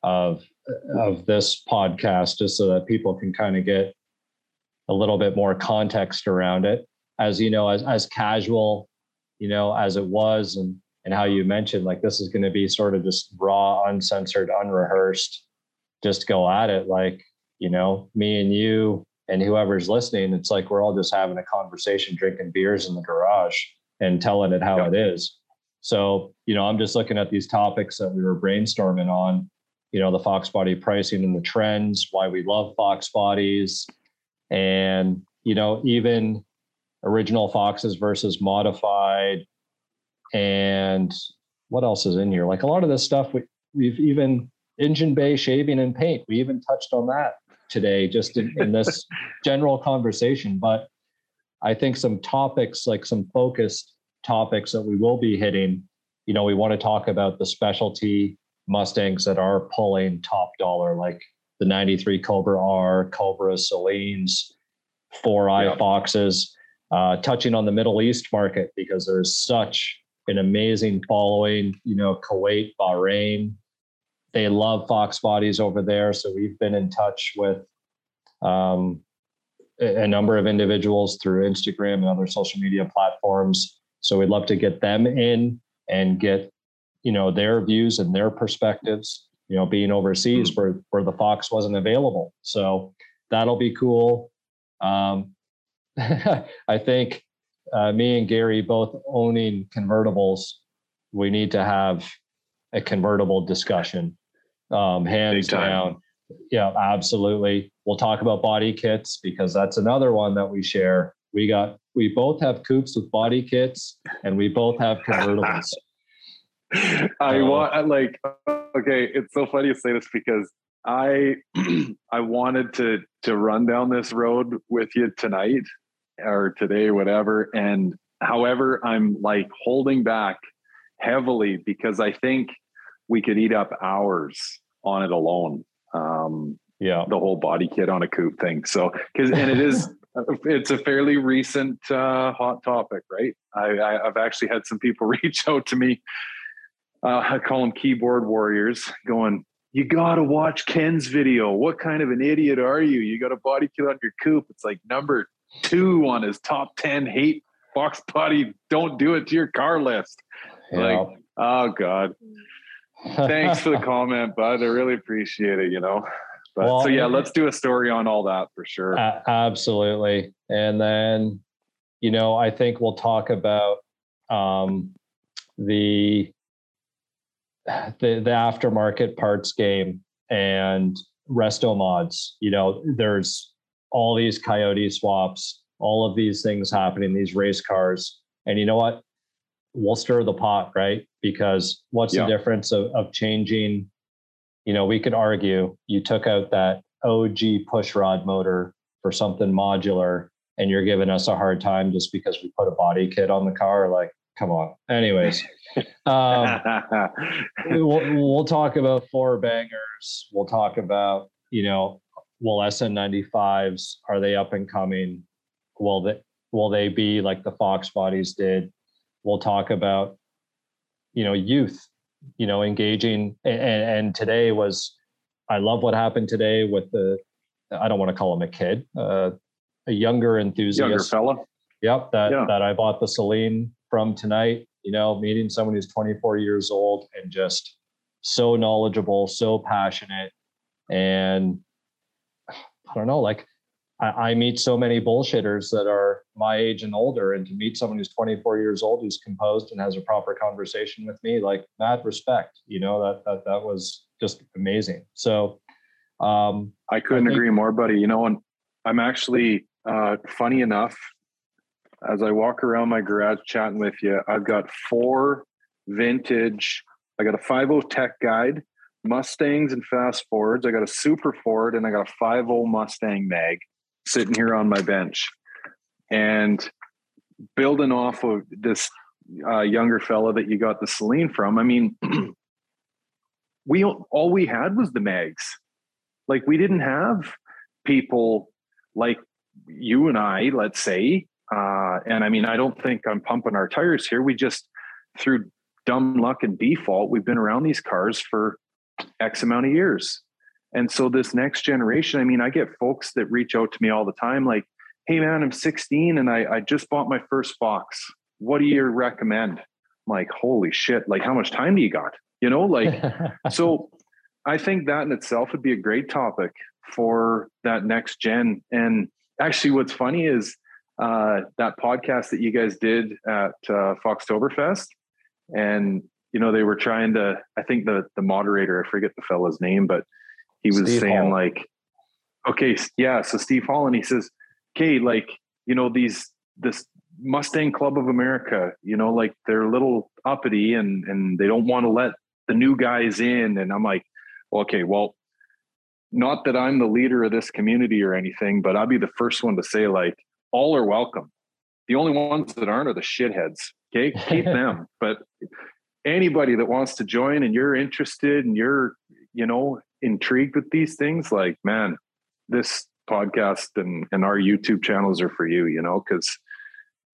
of, of this podcast, just so that people can kind of get a little bit more context around it. As, you know, as, as casual, you know, as it was, and, and how you mentioned, like, this is going to be sort of just raw, uncensored, unrehearsed, just go at it. Like, you know, me and you and whoever's listening, it's like, we're all just having a conversation, drinking beers in the garage and telling it how yep. it is. So, you know, I'm just looking at these topics that we were brainstorming on, you know, the Fox body pricing and the trends, why we love Fox bodies, and, you know, even original Foxes versus modified. And what else is in here? Like a lot of this stuff, we, we've even engine bay shaving and paint. We even touched on that today, just in, in this general conversation. But I think some topics, like some focused topics that we will be hitting, you know, we want to talk about the specialty Mustangs that are pulling top dollar, like the ninety-three Cobra R, Cobra Salenes, four eye yeah. Foxes, uh, touching on the Middle East market, because there's such an amazing following, you know, Kuwait, Bahrain, they love Fox bodies over there. So we've been in touch with, um, a number of individuals through Instagram and other social media platforms. So we'd love to get them in and get, you know, their views and their perspectives, you know, being overseas where, where the Fox wasn't available. So that'll be cool. Um, I think uh, me and Gary both owning convertibles, we need to have a convertible discussion. Um, hands down. Yeah, absolutely. We'll talk about body kits, because that's another one that we share. We got, we both have coupes with body kits, and we both have convertibles. I um, want, like, okay, it's so funny you say this, because I I wanted to to run down this road with you tonight or today, whatever. And however, I'm like holding back heavily because I think we could eat up hours on it alone. Um, yeah, the whole body kit on a coupe thing. So, because and it is it's a fairly recent uh, hot topic, right? I, I I've actually had some people reach out to me. Uh, I call them keyboard warriors, going, you got to watch Ken's video. What kind of an idiot are you? You got a body kit on your coupe. It's like number two on his top ten hate box body. Don't do it to your car list. Yeah. Like, oh God, thanks for the comment, bud. I really appreciate it, you know? But well, so yeah, let's do a story on all that for sure. Uh, absolutely. And then, you know, I think we'll talk about um, the, the the aftermarket parts game and resto mods. You know, there's all these Coyote swaps, all of these things happening, these race cars. And you know what? We'll stir the pot, right? Because what's yeah. the difference of, of changing? You know, we could argue you took out that O G push rod motor for something modular and you're giving us a hard time just because we put a body kit on the car. Like, come on. Anyways, um, we'll, we'll talk about floor bangers. We'll talk about, you know, well, S N ninety-fives, are they up and coming? Will they, will they be like the Fox bodies did? We'll talk about, you know, youth, you know, engaging. And, and today was, I love what happened today with the, I don't want to call him a kid, uh, a younger enthusiast. Younger fella. Yep. That, yeah. that I bought the Saleen from tonight, you know, meeting someone who's twenty-four years old and just so knowledgeable, so passionate. And I don't know, like I, I meet so many bullshitters that are my age and older, and to meet someone who's twenty-four years old, who's composed and has a proper conversation with me, like mad respect, you know, that, that, that was just amazing. So um, I couldn't I think- agree more, buddy. You know, and I'm actually uh, funny enough, as I walk around my garage chatting with you, I've got four vintage, I got a five oh Tech Guide, Mustangs and Fast Fords. I got a Super Ford and I got a five oh Mustang mag sitting here on my bench. And building off of this uh, younger fella that you got the Saleen from, I mean, we all we had was the mags. Like, we didn't have people like you and I, let's say. Uh, and I mean, I don't think I'm pumping our tires here. We just, through dumb luck and default, we've been around these cars for X amount of years. And so this next generation, I mean, I get folks that reach out to me all the time, like, hey man, I'm sixteen and I, I just bought my first Fox. What do you recommend? I'm like, holy shit. Like, how much time do you got? You know, like, so I think that in itself would be a great topic for that next gen. And actually what's funny is, Uh, that podcast that you guys did at uh, Foxtoberfest, and you know they were trying to. I think the the moderator, I forget the fella's name, but he was Steve saying Hall. Like, okay, yeah. So Steve Hall, and he says, okay, like you know these this Mustang Club of America, you know, like they're a little uppity and and they don't want to let the new guys in. And I'm like, well, okay, well, not that I'm the leader of this community or anything, but I'll be the first one to say like, all are welcome. The only ones that aren't are the shitheads. Okay. Keep them. But anybody that wants to join and you're interested and you're, you know, intrigued with these things, like, man, this podcast and, and our YouTube channels are for you, you know, cause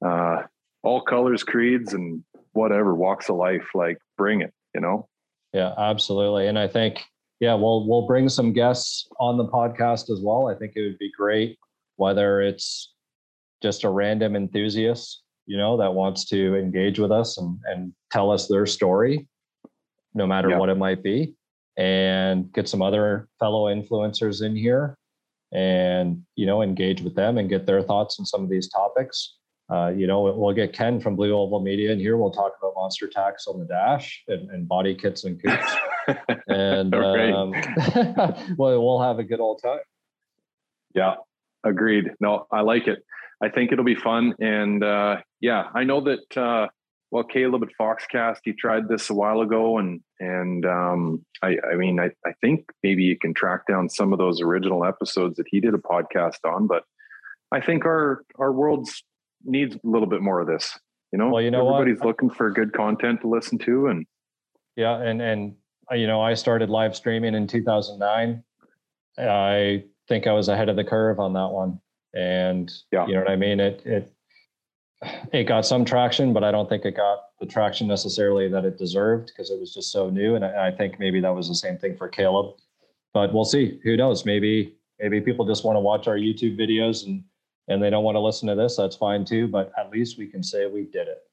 uh, all colors, creeds, and whatever walks of life, like bring it, you know? Yeah, absolutely. And I think, yeah, we'll, we'll bring some guests on the podcast as well. I think it would be great, whether it's just a random enthusiast, you know, that wants to engage with us and, and tell us their story, no matter yeah. what it might be, and get some other fellow influencers in here and, you know, engage with them and get their thoughts on some of these topics. Uh, you know, we'll get Ken from Blue Oval Media in here. We'll talk about monster tacks on the dash and, and body kits and coupes. and um, well, we'll have a good old time. Yeah, agreed. No, I like it. I think it'll be fun. And, uh, yeah, I know that, uh, well, Caleb at Foxcast, he tried this a while ago, and and um, I, I mean, I, I think maybe you can track down some of those original episodes that he did a podcast on. But I think our our world needs a little bit more of this. You know, well, you know, everybody's what? looking for good content to listen to, and yeah, and and you know, I started live streaming in two thousand nine. I think I was ahead of the curve on that one, and yeah. you know what I mean. It it. It got some traction, but I don't think it got the traction necessarily that it deserved because it was just so new. And I, I think maybe that was the same thing for Caleb, but we'll see. Who knows? Maybe, maybe people just want to watch our YouTube videos and, and they don't want to listen to this. That's fine too, but at least we can say we did it.